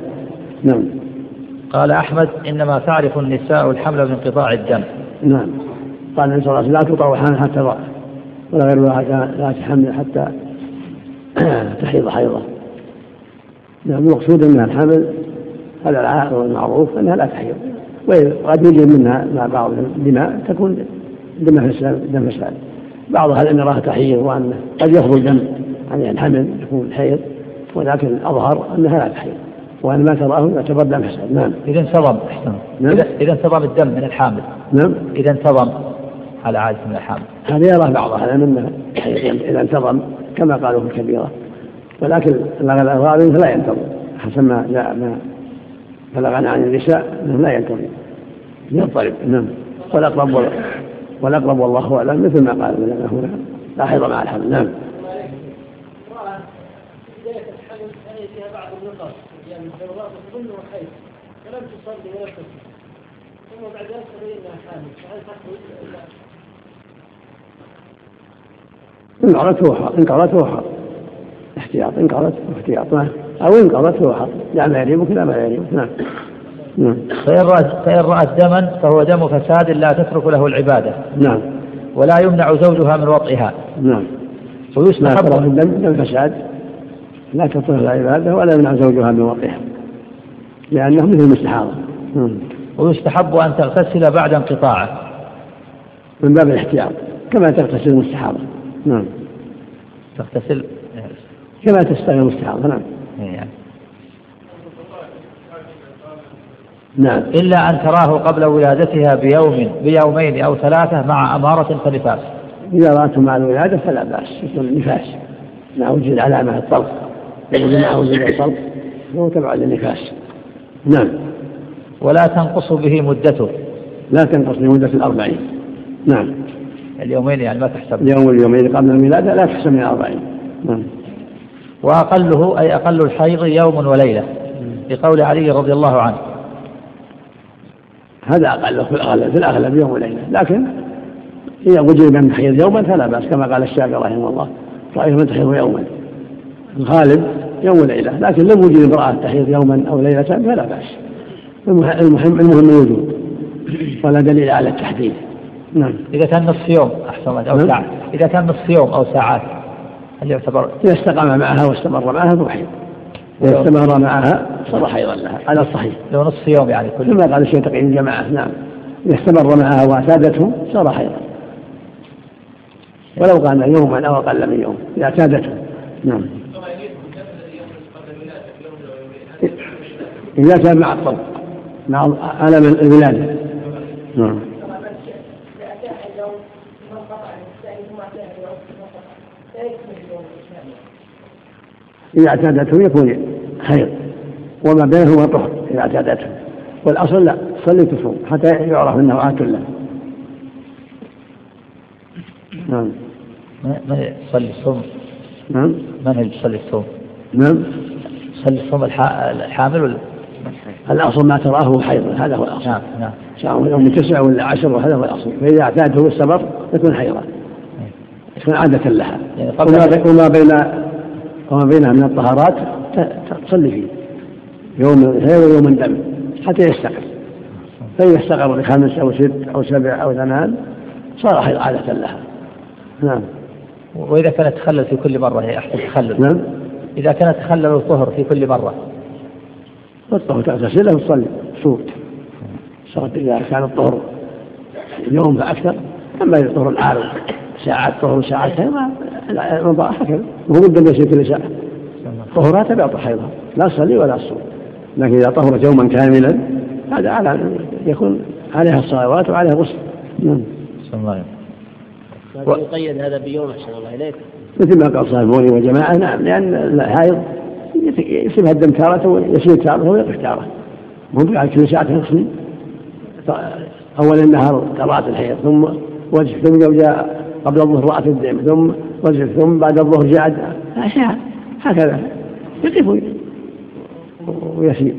نعم. قال أحمد: إنما تعرف النساء الحمل بانقطاع الدم. نعم. قال النبي صلى الله عليه وسلم: لا تطوع حامل حتى ضاع، ولا غيرها لا تحمل حتى تحيض حيضة. نعم، المقصود منها الحمل، هذا العاقل والمعروف أنها لا تحيض، وقد يجي منها مع بعض الدماء تكون دم فساد، بعضها لأن راها تحيض، وأن قد يخرج دم يعني الحمل يكون حيض، ولكن الأظهر أنها لا تحيض، وأن ما تراه يعتبر دم فساد. نعم. إذا انتظم. نعم. إذا انتظم الدم من الحامل. نعم. إذا انتظم على عادة من الحامل. هذا يراه بعضها لأنه إذا انتظم كما قالوا في الكبيرة، ولكن الغالب لا ينتظم، حسب ما بلغنا عن النساء لا ينتظم، يضطرب. نعم. والأقرب والله أعلم مثل ما قال لنا هنا، لا حيض مع الحمل. نعم. لم تصلي ولا تصلي، ثم بعد ذلك تبين حامل، فهل تخرج إن قرأت هو حاضر؟ إن قرأت هو حاضر، احتياط. إن قرأت احتياط، أو إن قرأت هو حاضر، لا ما يريبك لا ما يريبك. نعم. فإن رأت دما فهو دم فساد لا تترك له العبادة. نعم. ولا يمنع زوجها من وطئها. نعم. ويسمح دم فساد لا تترك له العبادة، ولا يمنع زوجها من وطئها، لأنه مثل المستحاضة. ويستحب أن تغتسل بعد انقطاعه من باب الاحتياط، كما تغتسل المستحاضة. نعم. تغتسل كما تستغل المستحاضة. نعم. نعم. إلا أن تراه قبل ولادتها بيوم بيومين أو ثلاثة مع أمارة فنفاس. إذا رأته مع الولادة فلا بأس مثل النفاس ما وجد علامة الطلق، ما وجد الطلق هو تبع للنفاس. نعم. ولا تنقص به مدته، لا تنقص لمدة 40. نعم. اليومين يعني ما تحسب اليوم واليومين قبل الولادة لا تحسب من 40. نعم. وأقله أي أقل الحيض يوم وليلة لقول علي رضي الله عنه. هذا أقل في الأغلب يوم وليلة، لكن إذا وجد من حيض يوما فلا بأس كما قال الشافعي رحمه الله رأيه من تحيض يوما، الغالب يوم وليلة، لكن لم وجد امرأة تحيض يوما أو ليلة فلا بأس، المهم الوجود ولا دليل على التحديد. نعم. إذا كان نصف يوم أحسن أو ساعة، إذا كان نصف يوم أو ساعات هل يعتبر؟ إذا استقام معها واستمر معها فهو حيض، إذا استمر معها صار حيضا لها على الصحيح. لو نصف يوم يعني كل يوم ما قال شيء تقييم الجماعة. نعم. إذا استمر معها واعتادته صار حيضا ولو قال يوما أو أقل من يوم إذا اعتادته. نعم. إذا كان مع الطلق مع ألم الولادة. نعم. إذا اعتادته يكون خير وما بينهما طهر إذا اعتادته، والأصل لا صلي تصوم حتى يعرف أنه عاكل له. نعم. من يصلي الصوم؟ نعم. من يصلي الصوم؟ نعم. صلي الصوم الحامل ولا الأصل ما تراه حيض، هذا هو الأصل. نعم. نعم. شاء يوم 9 ولا 10 وهذا هو الأصل، فإذا اعتاده السبب يكون حيضا تكون عادة لها يعني وما بينها من الطهارات تصلي فيه يوم غير يوم دم حتى يستقر، فإذا استقر ل5 أو 6 أو 7 أو 8 صار حيض عادة لها. نعم. وإذا كانت تخلل في كل مرة هي أحسن تخلل. نعم. إذا كانت تخلل الطهر في كل مرة الطهر تغتسل له وتصلي صوت إذا كان الطهر يوم فأكثر، أما إذا الطهر العارض ساعات طهر وساعتها المضاء هكذا وهم قد يسير كل ساعة طهرات لا تحيضها لا صلي ولا صوم، لكن إذا طهرت يوما كاملا هذا على يكون عليها الصلوات وعليها غسل. نعم. يقيد هذا بيوم أحسن الله إليك مثل ما قال صاحبوني وجماعة. نعم. لأن الحائض يسيبها الدم تارة ويسير تارة ويقف تارة ممكن على كل ساعة يغسل أول النهار قراءة الحيض ثم وجه ثم جاء قبل الظهر رأت الدم ثم وجه ثم بعد الظهر جاءت أشياء هكذا يقف ويسير.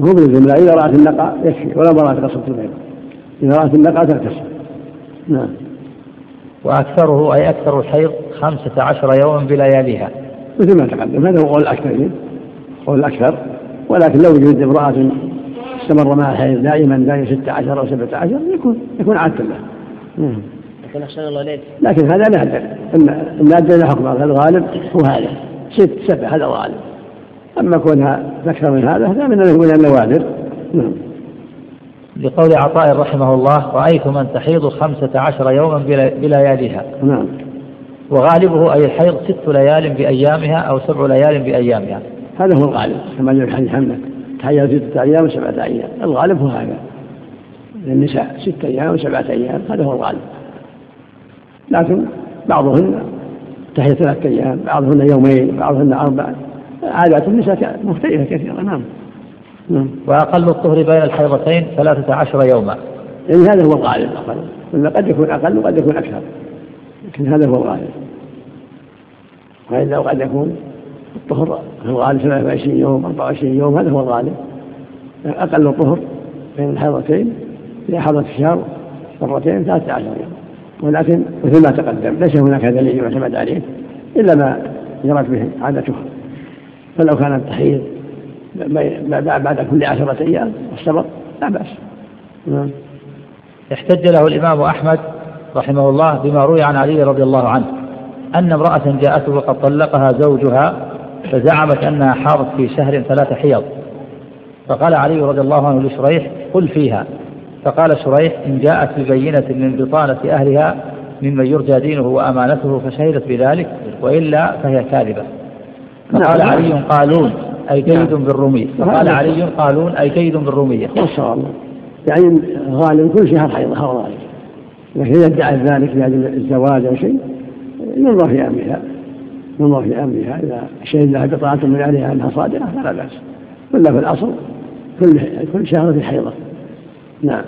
هو بالذمة إذا رأت النقع يكفي ولا مرأة قصة البيض، إذا رأت النقع تغتسل. نعم. وأكثره أي أكثر الحيض 15 يوما بلياليها مثل ما تقدم، هذا هو قول الأكثر ولكن لو وجد امرأة استمر معها الحيض دائما 16 أو 17 يكون عادة له. لكن أحسن الله إليك لكن هذا نادر، النادر له حكم، هذا الغالب هو هذا 6-7 هذا الغالب، أما كونها أكثر من هذا لا من النوادر. نعم. لقول عطاء رحمه الله رأيت من تحيض 15 يوما بلياليها. نعم. وغالبه أي الحيض 6 ليال بأيامها أو 7 ليال بأيامها، هذا هو الغالب كما يقول الحديث حمد تحيض 6 أيام و7 أيام، الغالب هو هذا للنساء 6 أيام و7 أيام هذا هو الغالب، لكن بعضهن تحيض 3 أيام بعضهن يومين بعضهن 4، عادات النساء مختلفة كثيرة. نعم. وأقل الطهر بين الحيضتين 13 يوما، يعني هذا هو الغالب، قد يكون أقل وقد يكون أكثر لكن هذا هو الغالب، وإلا قد يكون الطهر الغالب 23 يوم 24 يوم هذا هو الغالب، يعني أقل الطهر بين الحيضتين في حضرة الشهر مرتين 13 يوم، ولكن مثل ما تقدم ليس هناك دليل يعتمد عليه إلا ما جرت به عادته، فلو كان التحيض بعد كل 10 أيام والسبب لا بأس. احتج له الإمام أحمد رحمه الله بما روي عن علي رضي الله عنه أن امرأة جاءته وقد طلقها زوجها فزعمت أنها حاضت في شهر 3 حيض، فقال علي رضي الله عنه لشريح قل فيها، فقال شريح إن جاءت ببينة من بطانة أهلها ممن يرجى دينه وأمانته فشهدت بذلك وإلا فهي كاذبة، قال علي قالون أي كيد بالرومية. قال علي قالون أي كيد بالرومية. ما شاء الله، يعني غالب كل شيء هالحيضها والله. لكن يدعي ذلك بهذا الزواج أو شيء ينظر في أمرها، ينظر في أمرها. إذا شيء لها قطعة من عليها أنها صادقة فلا بأس، ولا في الأصل كل شهر في حيضة. نعم.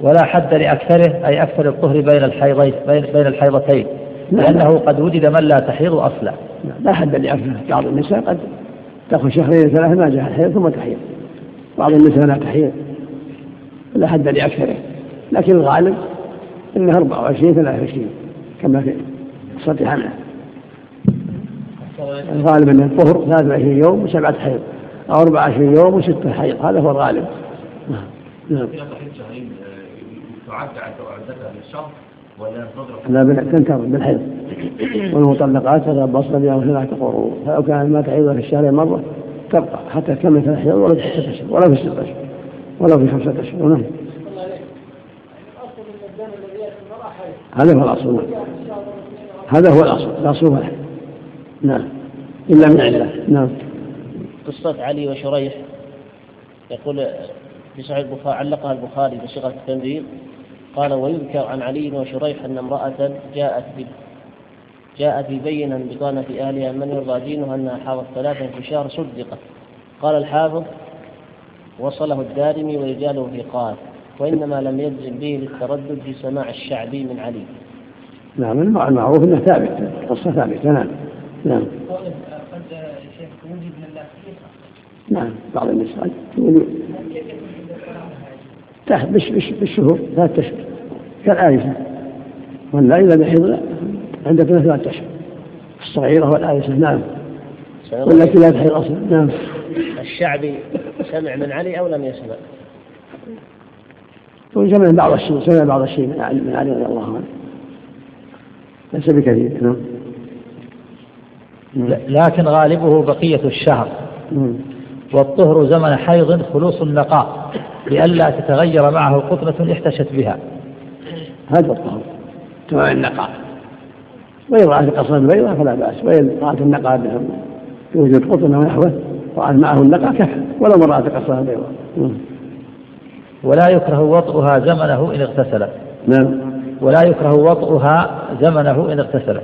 ولا حد لأكثره أي أكثر الطهر بين الحيضتين، لأنه قد وجد من لا تحيض أصلا. لا حد لأكثره. بعض النساء قد تأخذ شهرين ثلاثة ما جاء الحيض ثم تحيض، بعض النساء لا تحيض. لا حد لأكثره، لكن الغالب إنها 24-23 كما في قصة حملة. الغالب أن الطهر 23 يوم و7 حيض، أو 24 يوم و6 حيض، هذا هو الغالب. نعم. لا تنكر بالحيض. والمطلقات تربصن ب3 قروء، فلو كان ما تحيض في الشهر مرة تبقى حتى تكمل 3 حيض، ولا في 6 أشهر ولا في 6 أشهر ولا في 5 أشهر. نعم. هذا هو الأصل، هذا هو الأصل، الأصل واحد. نعم. إلا من علة. نعم. قصة علي وشريح يقول في صحيح البخاري، علقها البخاري بصيغة التنبيه، قال: ويذكر عن علي وشريح أن امرأة جاءت ببينا بطانة أهلها من يرضى دينها أنها حاضت 3 شهور، صدقت. قال الحافظ: وصله الدارمي ورجاله في قال، وإنما لم يلزم به للتردد في سماع الشعبي من علي. نعم، المعروف أنه ثابت، قصة ثابتة. نعم. نعم. نعم. بعض النساء تحت بالشهور 3 أشهر كالآيسة، ولا إذا بحيض عندك 3 أشهر الصغيرة والآيسة. نعم. ولا كلا بحيض أصلا. نعم. الشعبي سمع من علي أو لم يسمع؟ سمع بعض الشيء، سمع بعض الشيء من علي رضي الله عنه، ليس بكثير. نعم. لكن غالبه بقية الشهر. والطهر زمن حيض خلوص النقاء، لئلا تتغير معه قطرة احتشت بها. هذا الطهر تبع النقاء. وإن رأت قصرا بيضا فلا بأس، وإن رأت النقاء بهم توجد قطرة ونحوه رأت معه النقاء كفى، ولو من رأت قصرا بيضا. ولا يكره وطئها زمنه إن اغتسلت. نعم. ولا يكره وطئها زمنه إن اغتسلت.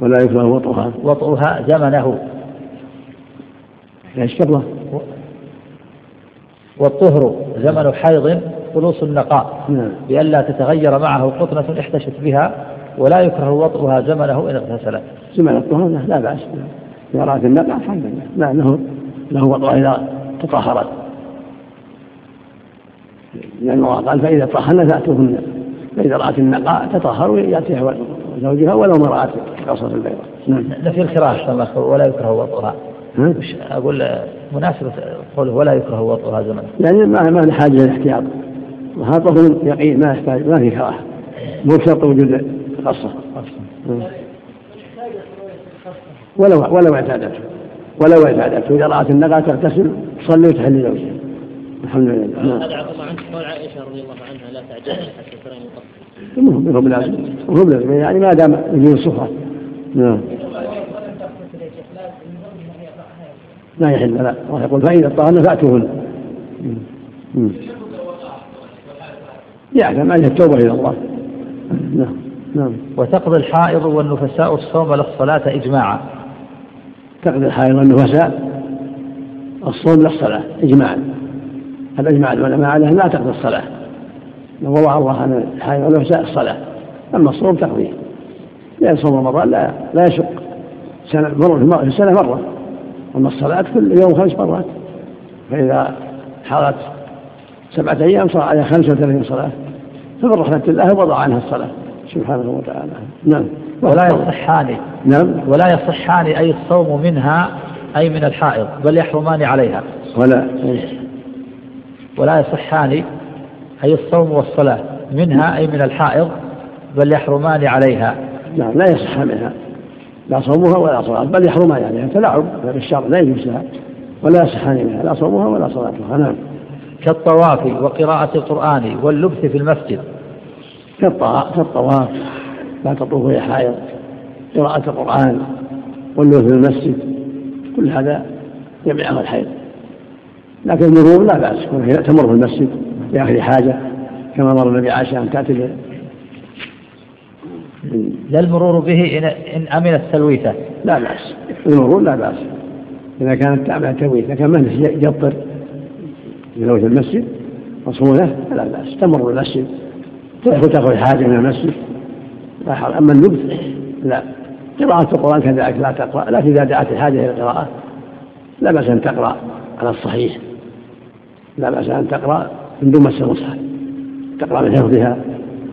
ولا يكره وطئها زمنه. ايش قبله؟ والطهر زمن حيض خلوص النقاء، لئلا تتغير معه قطرة احتشت بها، ولا يكره وطئها زمنه إن اغتسلت. زمن الطهر لا بأس، إذا رأت النقاء فحيض لا له وطئ إذا تطهرت، لأن الله قال: فإذا طهرن فأتوهن، فإذا رأت النقاء تطهر ويأتيها زوجها ولو ما رأت قصة البيضة. نفي الخراش ولا يكره وطئها. أقول مناسبة قوله ولا يكره وطئها زمنه، يعني ما نحاجة للاحتياط، وهذا طهر يقين ما يحتاج، ما في كراهة، مو بشرط وجود قصة ولو اعتادته، إذا رأت النقاء تغتسل تصلي وتحل زوجها. الحمد لله. هذا عبد الله عنك قول عائشة رضي الله عنها: لا تعجل حتى ترين القصة. مهم، يعني ما دام يجوز صفة. نعم. لا يحل. لا راح يقول: فإذا طهرن فأتوهن. يعني ما هي التوبة إلى الله. نعم. نعم. وتقضي الحائض والنفساء الصوم للصلاة إجماعا. تقضي الحائض والنفساء الصوم للصلاة إجماعا. هذا إجماع العلماء عليه، لا تقضي الصلاة، لو وضع الله عن الحائض والنفساء الصلاة، أما الصوم تقضيه، لأن صوم رمضان لا يشق السنة مرة، أما الصلاة كل يوم 5 مرات، فإذا حالت 7 أيام صار عليها 35 صلاة، فمن رحمة الله وضع عنها الصلاة سبحانه وتعالى. نعم. ولا يصحان. نعم. ولا يصحان أي الصوم منها أي من الحائض، بل يحرمان عليها. ولا يصحان أي الصوم والصلاة منها أي من الحائض، بل يحرمان عليها. نعم. لا يصح منها، لا صومها ولا صلاة، بل يحرمان عليها، تلاعب بالشر لا يجوز لها. ولا يصحان منها لا صومها ولا صلاتها. نعم. كالطواف وقراءة القرآن واللبث في المسجد. كالطواف لا تطوف يا حائض، قراءة القرآن والنور في المسجد كل هذا يمنعه الحيض. لكن المرور لا بأس، تمر في المسجد لآخر حاجة كما مر النبي عائشة أن تأتي. لا المرور به إن أمنت تلويثة لا بأس، المرور لا بأس إذا كانت تعمل تلويث، لكن من يضطر للوث المسجد وصوله لا بأس، تمر المسجد تأخذ حاجة من المسجد لا حرج. أما النبذ لا، قراءة القرآن كذلك لا تقرأ، لكن إذا دعت الحاجة إلى القراءة لا بأس أن تقرأ على الصحيح، لا بأس أن تقرأ من دون مس المصحف، تقرأ من حفظها،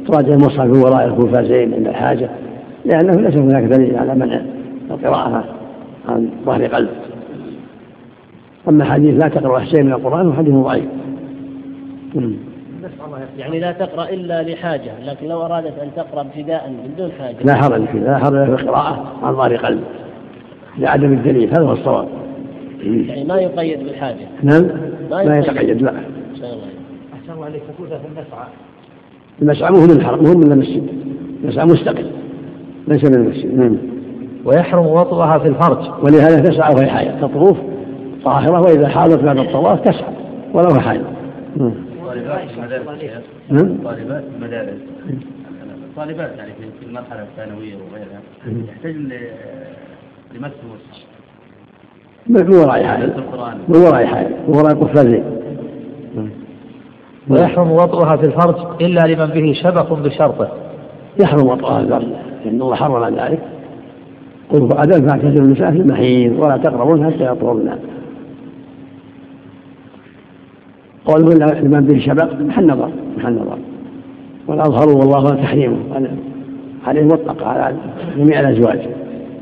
تراجع المصحف من وراء القفازين عند الحاجة، لأنه ليس هناك دليل على منع القراءة عن ظهر قلب. أما حديث لا تقرأ شيء من القرآن وحديث ضعيف، يعني لا تقرأ إلا لحاجة، لكن لو أرادت أن تقرأ ابتداء من دون حاجة لا حرج فيه، لا حرج في القراءة عن ظهر قلب لعدم الدليل، هذا هو الصواب. يعني ما يقيد بالحاجة. نعم ما يتقيد لا. أحسن الله عليك، تكون في المسعى. المسعى مو من الحرم، مو من المسجد، المسعى مستقل ليس من المسجد. نعم. ويحرم وطئها في الفرج، ولهذا تسعى وهي حائض، تطوف طاهرة، وإذا حاضت بعد الطواف تسعى ولو حائض. طالبات المدارس، طالبات يعني في المرحلة الثانوية وغيرها يحتاج لمس المصحف من وراء حائل، من وراء حائل، من وراء قفازين. ويحرم وطئها في الفرج إلا لمن به شبك بشرطه، يحرم وطئها في الفرج لأن الله حرم عن ذلك، قل فأدل فاعتزلوا النساء في المحيض ولا تقربون حتى يطهرن. قول لمن به شبك محل نظر، محل نظر، والأظهر والله تحريمه عليه مطلق على جميع الأزواج،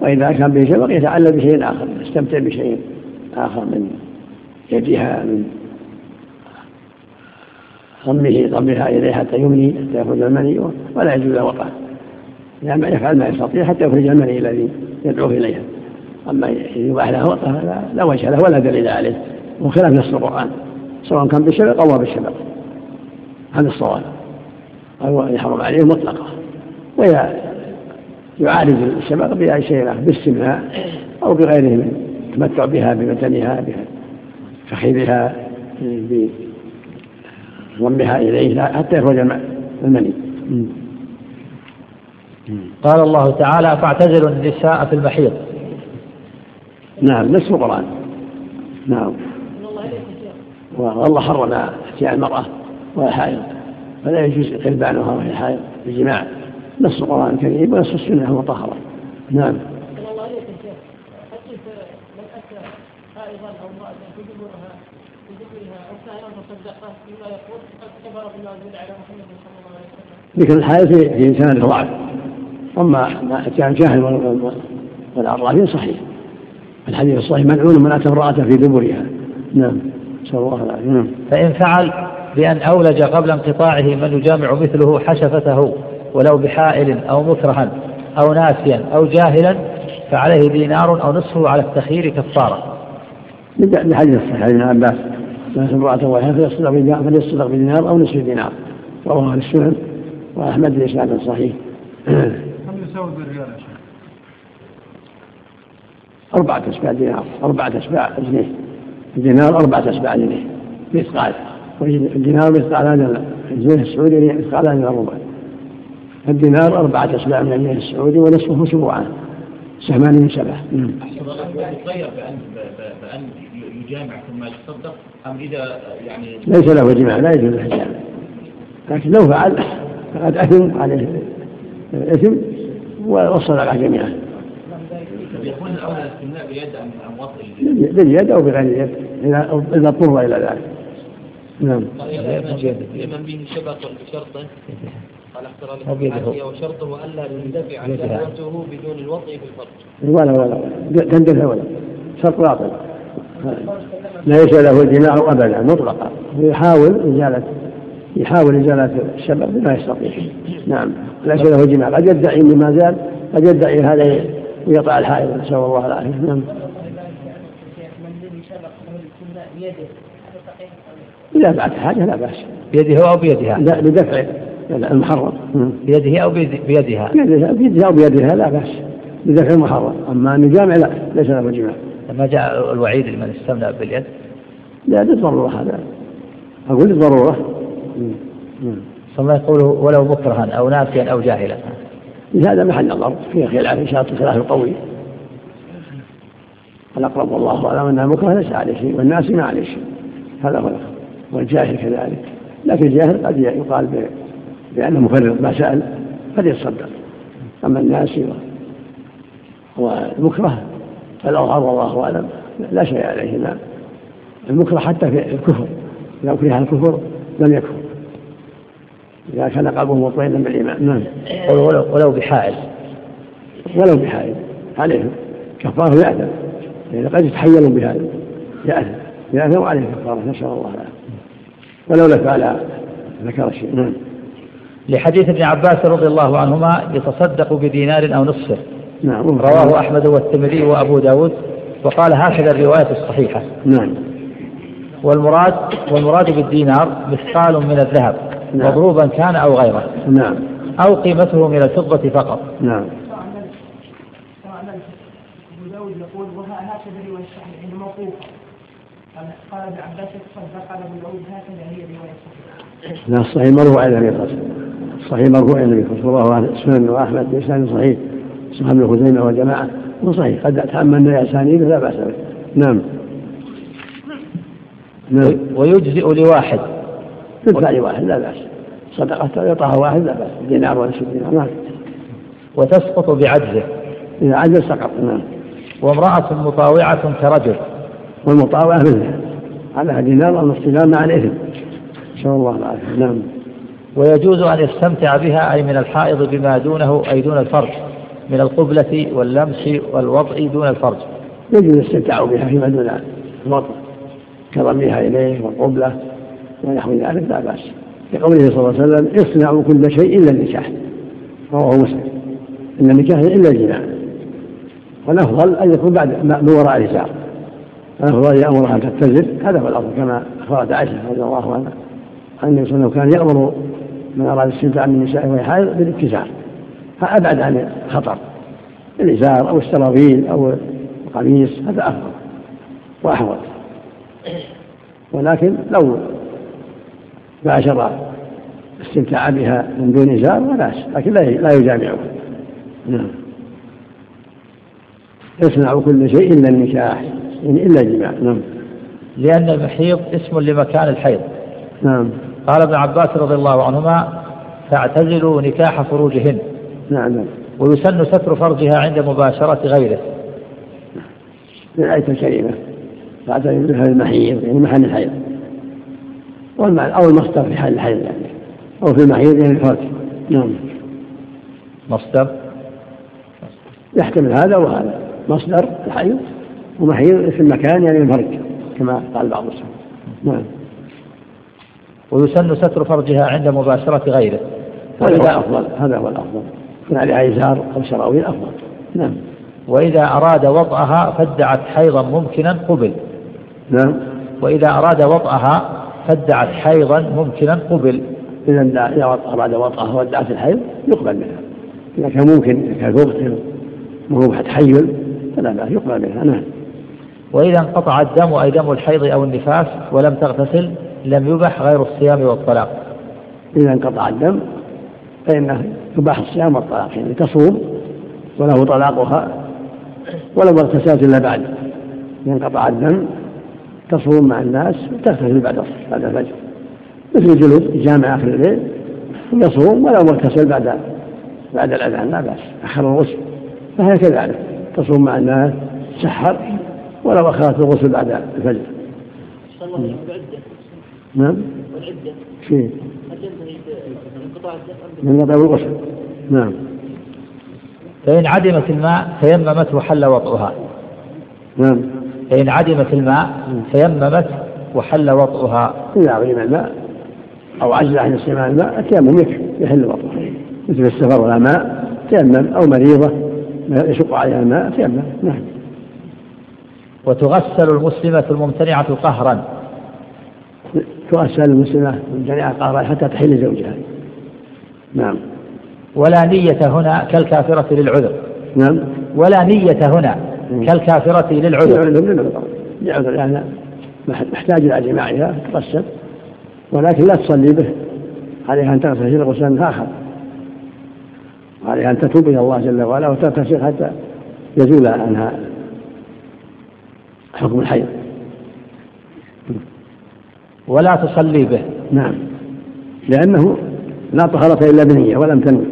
وإذا كان به شبق يتعلم بشيء آخر، يستمتع بشيء آخر من يديها، من ضمها إليها حتى يمني، حتى يخرج المني، ولا يجوز له وقعه، لأنه يفعل ما يستطيع حتى يخرج المني الذي يدعوه إليها. أما يباح له وقعه لا وجه له ولا دليل عليه، وخلاف نص القرآن سواء كان بالشبق أو بالشبق، هذا الصواب، أو يحرم عليه مطلقة، ويا يعالج الشباب بأي شيء له، بالسماء أو بغيره، تمتع بها بمتنها، بفخذها، بضمها إليه حتى يخرج المني. قال الله تعالى فاعتزلوا النساء في المحيض. نعم نصف القرآن. نعم والله حرم اتيان المرأة وهي حائض، فلا يجوز قلبانها وهي حائض بالجماع، نص القرآن الكريم ونص السنة مطهرة. نعم. الله عليك يا شيخ، حتى من أتى حائضا أو امرأة في دبرها أو سائرا فصدقها بما يقول قد كفر بالله جل على محمد صلى الله عليه وسلم. ذكر الحائض في إنسان ضعيف، أما ما أتى عن جاهل والعرافين صحيح، الحديث الصحيح ملعون من أتى امرأة في دبرها. نعم صلى الله عليه وسلم. فإن فعل بأن أولج قبل انقطاعه من يجامع مثله حشفته ولو بحائل أو مكرها أو ناسيا أو جاهلا فعليه دينار أو نصفه على التخيير كفارة. بحديث الصحيح ابن عباس من امرأة واحدة فليصدق بدينار أو نصف دينار، رواه السنن وأحمد بإسناد صحيح. كم يساوي بالريال يا شيخ؟ 4 أشباع دينار، 4 أشباع جنيه، الدينار 4 أشباع جنيه مثقال، والدينار مثقال هذا الجنيه السعودي، مثقال هذا الربع. الدينار 4 أشباع من الجنيه السعودي ونصفه سبوعان، سهمان من 7. يخير بأن يجامع ثم يتصدق أم إذا يعني ليس له جماع لا يجوز له جامع، لكن لو فعل فقد أثم عليه الإثم وصدق جميعا، يكون الأولى الاستمناء بيد أم وصل باليد أو بغير اليد إذا اضطر إلى ذلك. نعم. لمن به شبق بشرطه قال اخترى للحاجية وشرطه ألا يندفع شهوته بدون الوطئ بالفرج. ولا تندفع ولا شرط باطل، ليس له الجماع أبدا مطلقا، يحاول إزالة الشبق بما يستطيع. نعم ليس له الجماع، قد يدعي لما زال، قد يدعي هذا ويقع الحائض نسأل الله العافية. نعم إذا بعد حاجة لا بأس، بيده أو بيدها لا لدفع المحرم، بيده أو بيدها لا بأس، بدفع المحرم. أما أن يجامع لا، ليس له جماع. لما جاء الوعيد لمن استمنع باليد لا ضرورة، هذا أقول ضرورة. ثم يقول ولو بكرها أو ناسيا أو جاهلا، هذا محل الأرض فيه خلاف إن شاء الله، خلاف قوي. الأقرب والله أعلم أنها بكرة ليس عليه شيء والناس ما عليه شيء، هذا هو الأقرب، والجاهل كذلك. لكن الجاهل قد يقال بأنه مفرط ما سأل فليتصدق. أما الناس والمكره فالأظهر والله أعلم لا شيء عليه. لا المكره حتى في الكفر، لو كره الكفر لم يكفر إذا كان قلبه مطمئنا بالإيمان. نعم. ولو بحائل، ولو بحائل عليهم كفاره يأثم، لأن قد يتحيلوا بهذا يأثم عليه كفاره، نسأل الله العافية. ولو لفعل ذكر شيء. نعم. لحديث ابن عباس رضي الله عنهما يتصدق بدينار أو نصفه. نعم. رواه أحمد والترمذي وأبو داود، وقال هكذا الرواية الصحيحة. نعم. والمراد بالدينار مثقال من الذهب. نعم. مضروبا كان أو غيره. نعم. أو قيمته من الفضة فقط. نعم. أبو داود يقول هكذا الرواية الصحيحة عند موقوفة. قال ابن عباس تصدق على أبو داود هكذا هي الرواية الصحيحة. لا الصحيح مرفوع إلى النبي صلى الله عليه وسلم. صحيح مرفوع إلى النبي صلى الله عليه وسلم. السنن وأحمد بإسناد صحيح. صحيح ابن خزيمة والجماعة وصحيح قد تأملنا أسانيده لا بأس به. نعم. نعم. ويجزئ لواحد، يدفع لواحد لا بأس، صدقة يعطاها واحد لا بأس، دينار ولا دينار. وتسقط بعجزه، إذا عجز سقط. نعم. وامرأة مطاوعة كرجل، والمطاوعة منها على دينار أو نصف دينار مع الإثم، إن شاء الله العافية. نعم. ويجوز أن يستمتع بها أي من الحائض بما دونه أي دون الفرج من القبلة واللمس والوضع دون الفرج. يجوز الاستمتاع بها فيما دون الوضع كرميها إليه والقبلة ونحو ذلك لا بأس، لقوله صلى الله عليه وسلم اصنعوا كل شيء إلا النكاح، رواه مسلم. إن النكاح إلا الجناح، والأفضل أن يكون بعد من وراء الإزار، الأفضل يأمرها أن تتزر، هذا هو الأفضل كما أخبرت عائشة رضي الله عنها أن النبي صلى الله عليه وسلم كان يأمر من أراد الاستمتاع من النساء وهي حائض بالابتزار، فأبعد عن خطر الإزار أو السراويل أو القميص، هذا أفضل وأحوط. ولكن لو باشر استمتاع بها من دون إزار ولا، لكن لا يجامعه. نعم. يصنع كل شيء إلا النكاح، إلا الجماع. نعم. لأن المحيض اسم لمكان الحيض. نعم. قال ابن عباس رضي الله عنهما فاعتزلوا نكاح فروجهن. نعم. ويسن ستر فرجها عند مباشرة غيره. الآية الكريمة فاعتزلوا هذا المحيض يعني محل الحيض، أو المصدر في حال الحيض يعني، أو في المحيض يعني الفرج. نعم. مصدر يحتمل هذا وهذا، مصدر الحيض ومحيض في المكان يعني الفرج كما قال بعض السلف. نعم. ويسن ستر فرجها عند مباشرة غيره، هذا أفضل، هذا هو الأفضل. كان عليها إزار أو سراويل أفضل. نعم. وإذا أراد وضعها فادعت حيضا ممكنا قبل. نعم. وإذا أراد وضعها فادعت حيضا ممكنا قبل. إذا أراد وضعها وادعت الحيض يقبل منها، إذا كان ممكن، إذا كان وقت مروحة حيل فلا بأس يقبل منها. نعم. وإذا انقطع الدم أي دم الحيض أو النفاس ولم تغتسل لم يبح غير الصيام والطلاق. إذا انقطع الدم فإنه يباح الصيام والطلاق، يعني تصوم وله طلاقها ولو ما اغتسلت إلا بعد. إذا انقطع الدم تصوم مع الناس وتغتسل بعد الفجر، مثل جلوس جامع آخر الليل، يصوم ولو ما اغتسل بعد الأذان لا بأس، أخر الغسل. فهي كذلك تصوم مع الناس، تسحر ولو أخرت الغسل بعد الفجر. نعم. والعدة شيء من قطع الغسل. نعم. فإن عدمت الماء تيممت وحل وطئها. نعم. فإن عدمت الماء تيممت وحل وطئها. إذا عدم الماء أو عجز عن استعمال الماء التيمم يحل وطئها، مثل السفر ولا ماء تيمم، أو مريضة يشق عليها الماء تيمم. نعم. وتغسل المسلمة الممتنعة قهرا. تغسل المسلمة الممتنعة قهرا حتى تحل زوجها. نعم. ولا نية هنا كالكافرة للعذر. نعم. ولا نية هنا كالكافرة للعذر، لأن محتاج إلى جماعها تغسل، ولكن لا تصلي به، عليها أن تغسل غسلا آخر، عليها أن تتوب إلى الله جل وعلا وتغتسل حتى يزول عنها حكم الحيض. ولا تصلي به، نعم، لأنه لا طهارة إلا بنية ولم تنوي.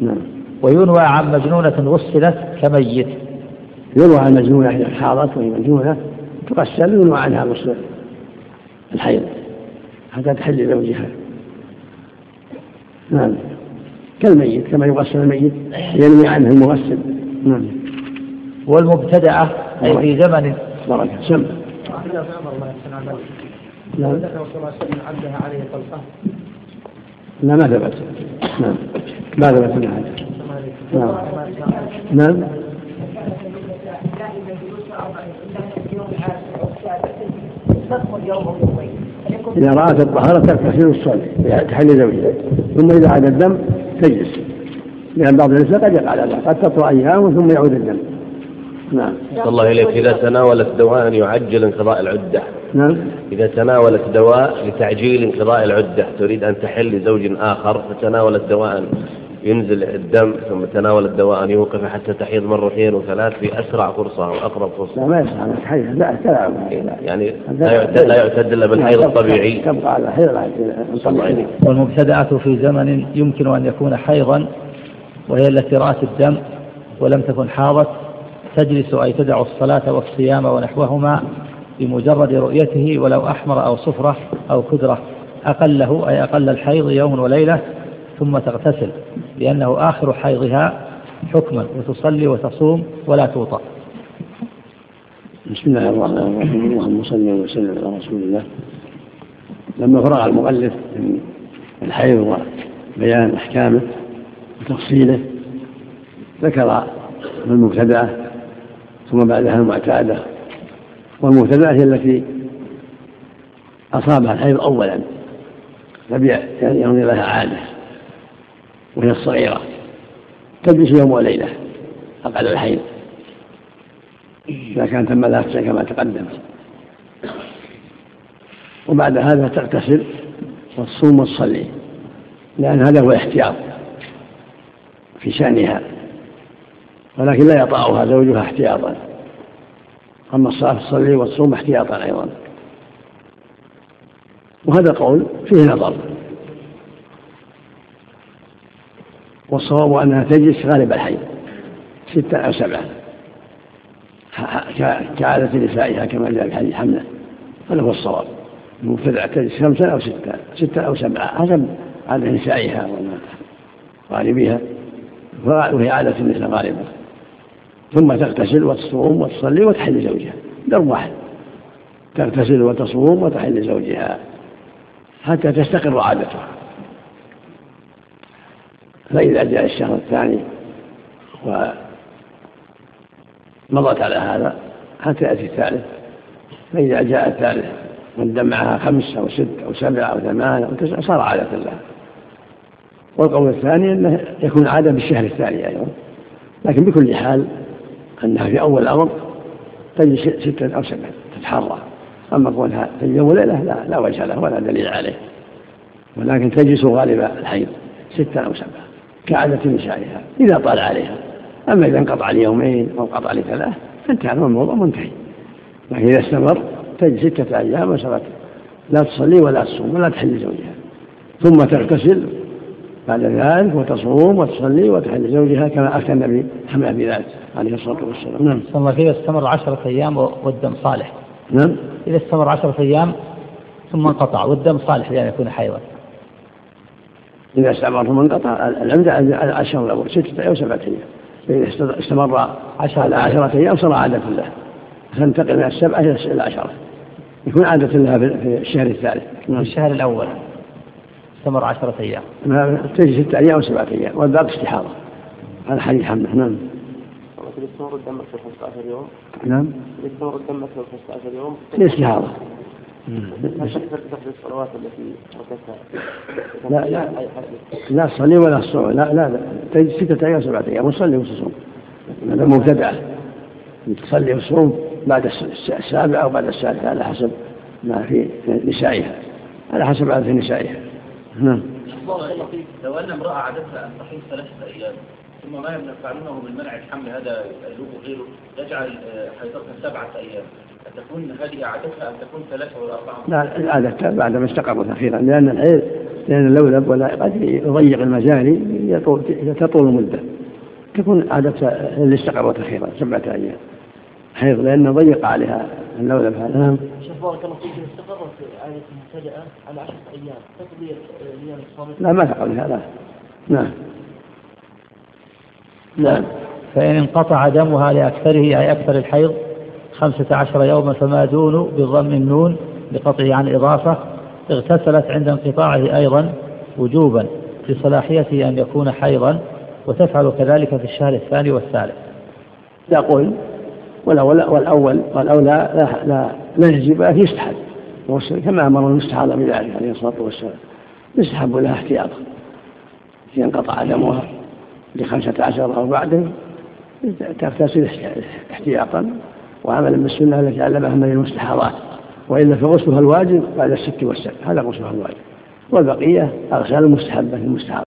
نعم. وينوى عن مجنونة وصلت كميت، ينوى عن مجنونة إذا حاضت وهي مجنونة تغسل، ينوى عنها غسل الحيض حتى تحل زوجها. نعم، كالميت كما يغسل الميت ينوي عنه المغسل. نعم. والمبتدعة أي في زمن بركة سمع. نعم. لا ما ثبت. نعم. ما ثبت من هذا. نعم. نعم. إذا رأت الطهارة تغتسل الصلاة تحل زوجها، ثم إذا عاد الدم تجلس، لأن بعض النساء قد يقع لها قد تطلع أيام ثم يعود الدم. نعم. الله إليك، إذا تناولت دواء يعجل انقضاء العدة. نعم. إذا تناولت دواء لتعجيل انقضاء العدة، تريد أن تحل زوج آخر فتناولت دواء ينزل الدم، ثم تناولت دواء يوقف حتى تحيض مرتين وثلاث في أسرع فرصة وأقرب فرصة. لا ما يصح، لا يعني لا يعتد إلا بالحيض الطبيعي. تبقى على الحيض. والمبتدعة في زمن يمكن أن يكون حيضا وهي التي رأت الدم ولم تكن حاضت، تجلس أي تدع الصلاة والصيام ونحوهما بمجرد رؤيته ولو أحمر أو صفرة أو كدرة، أقله أي أقل الحيض يوم وليلة، ثم تغتسل لأنه آخر حيضها حكما، وتصلي وتصوم ولا توطأ. بسم الله الرحمن الرحيم، اللهم صل وسلم على رسول الله. لما فرغ المؤلف من الحيض وبيان أحكامه وتفصيله ذكر المبتدعة ثم بعدها المعتادة، والمبتدعة هي التي أصابها الحيض أولا لم يكن لها عادة، وهي الصغيرة تجلس يوم وليلة أقل الحيض إذا كان تم لها كما تقدم، وبعد هذا تغتسل والصوم والصلي، لأن هذا هو الاحتياط في شأنها، ولكن لا يطأها زوجها احتياطا. أما الصلاة الصلي والصوم احتياطا أيضا، وهذا قول فيه نظر، والصواب أنها تجلس غالب الحيض 6 أو 7 كعادة نسائها كما جاء في حديث حملة، هذا هو الصواب. المبتدعة تجلس 5 أو 6 6 أو 7 حسب عادة نسائها وغالبها، وهي عادة النساء غالبا، ثم تغتسل وتصوم وتصلي وتحل زوجها، درب واحد، تغتسل وتصوم وتحل زوجها حتى تستقر عادتها. فإذا جاء الشهر الثاني ومضت على هذا حتى يأتي الثالث، فإذا جاء الثالث والدم معها 5 أو 6 أو 7 أو 8 أو 9 صار عادة لها. والقول الثاني أنه يكون عادة بالشهر الثاني أيضا، لكن بكل حال أنها في أول الأمر تجلس 6 أو 7 تتحرى. أما قولها تجلس وليلة لا وجه له ولا دليل عليه، ولكن تجلس غالب الحيض 6 أو 7 كعادة نسائها إذا طال عليها. أما إذا انقطع ل2 أو انقطع ل3 فانتهى الموضوع منتهي، لكن إذا استمر تجلس 6 أيام وسبت لا تصلي ولا تصوم ولا تحل زوجها، ثم تغتسل بعد ذلك وتصوم وتصلي وتحل زوجها كما أفتى النبي حملة بذلك عليه الصلاة والسلام. نعم. صلى الله عليه وسلم استمر 10 أيام والدم صالح. نعم. إذا استمر 10 أيام ثم انقطع والدم صالح لأن يكون حيوان. إذا استمر ثم انقطع العمد على 10 الأول 6 أو 7 أيام. إذا استمر 10 أيام صار عادة له، فانتقل من 7 إلى 10 يكون عادة لها في الشهر الثالث. نعم. الشهر الأول استمر 10 أيام تجي 6 أيام و 7 أيام والباقي استحاضة، هذا حديث حمد. نعم. يستمر الدم أكثر 15 يوم. نعم. يستمر الدم أكثر 15 يوم استحاضة. ما شك في تفضيل الصلوات التي وقتها؟ لا صلي ولا صوم، لا تجي 6 أيام و 7 أيام وصلي وصوم هذا مبتدع تصلي الصوم بعد السابعة أو بعد السادسة على حسب ما في نسائها على حسب عادة نسائها. نعم. لو أن امرأة عادتها أن تحيض 3 أيام ثم ما يفعلونه من منع الحمل هذا الألوب وغيره يجعل حيضتها 7 أيام، تكون هذه عادتها أن تكون 3 أو 4؟ لا، العادة بعد ما استقرت أخيرا، لأن الحيض لأن اللولب ولا قد يضيق المجال تطول مدة، تكون عادتها اللي استقرت أخيرا 7 أيام حيض، لأنه ضيق عليها اللولب هذا. شوف بارك الله فيك، استقرت عادة مبتدئة على 10 أيام تقضي الأيام الصامتة؟ لا ما تقضي هذا. نعم نعم. فإن انقطع دمها لأكثره أي أكثر الحيض 15 يوما فما دون بضم النون بقطعه عن إضافة اغتسلت عند انقطاعه أيضا وجوبا لصلاحيته أن يكون حيضا، وتفعل كذلك في الشهر 2 والثالث. يقول والأولى لا يجب أن يستحب كما أمر المستحب بذلك عليه الصلاة والسلام، يستحب لها احتياطا في انقطع دمها ل15 أو بعده تغتسل احتياطا وعملا بالسنة التي علمها من المستحاضات، وإلا فغسلها الواجب بعد 6 والسبع، هذا غسلها الواجب، والبقية أغسال المستحبة المستحاضة.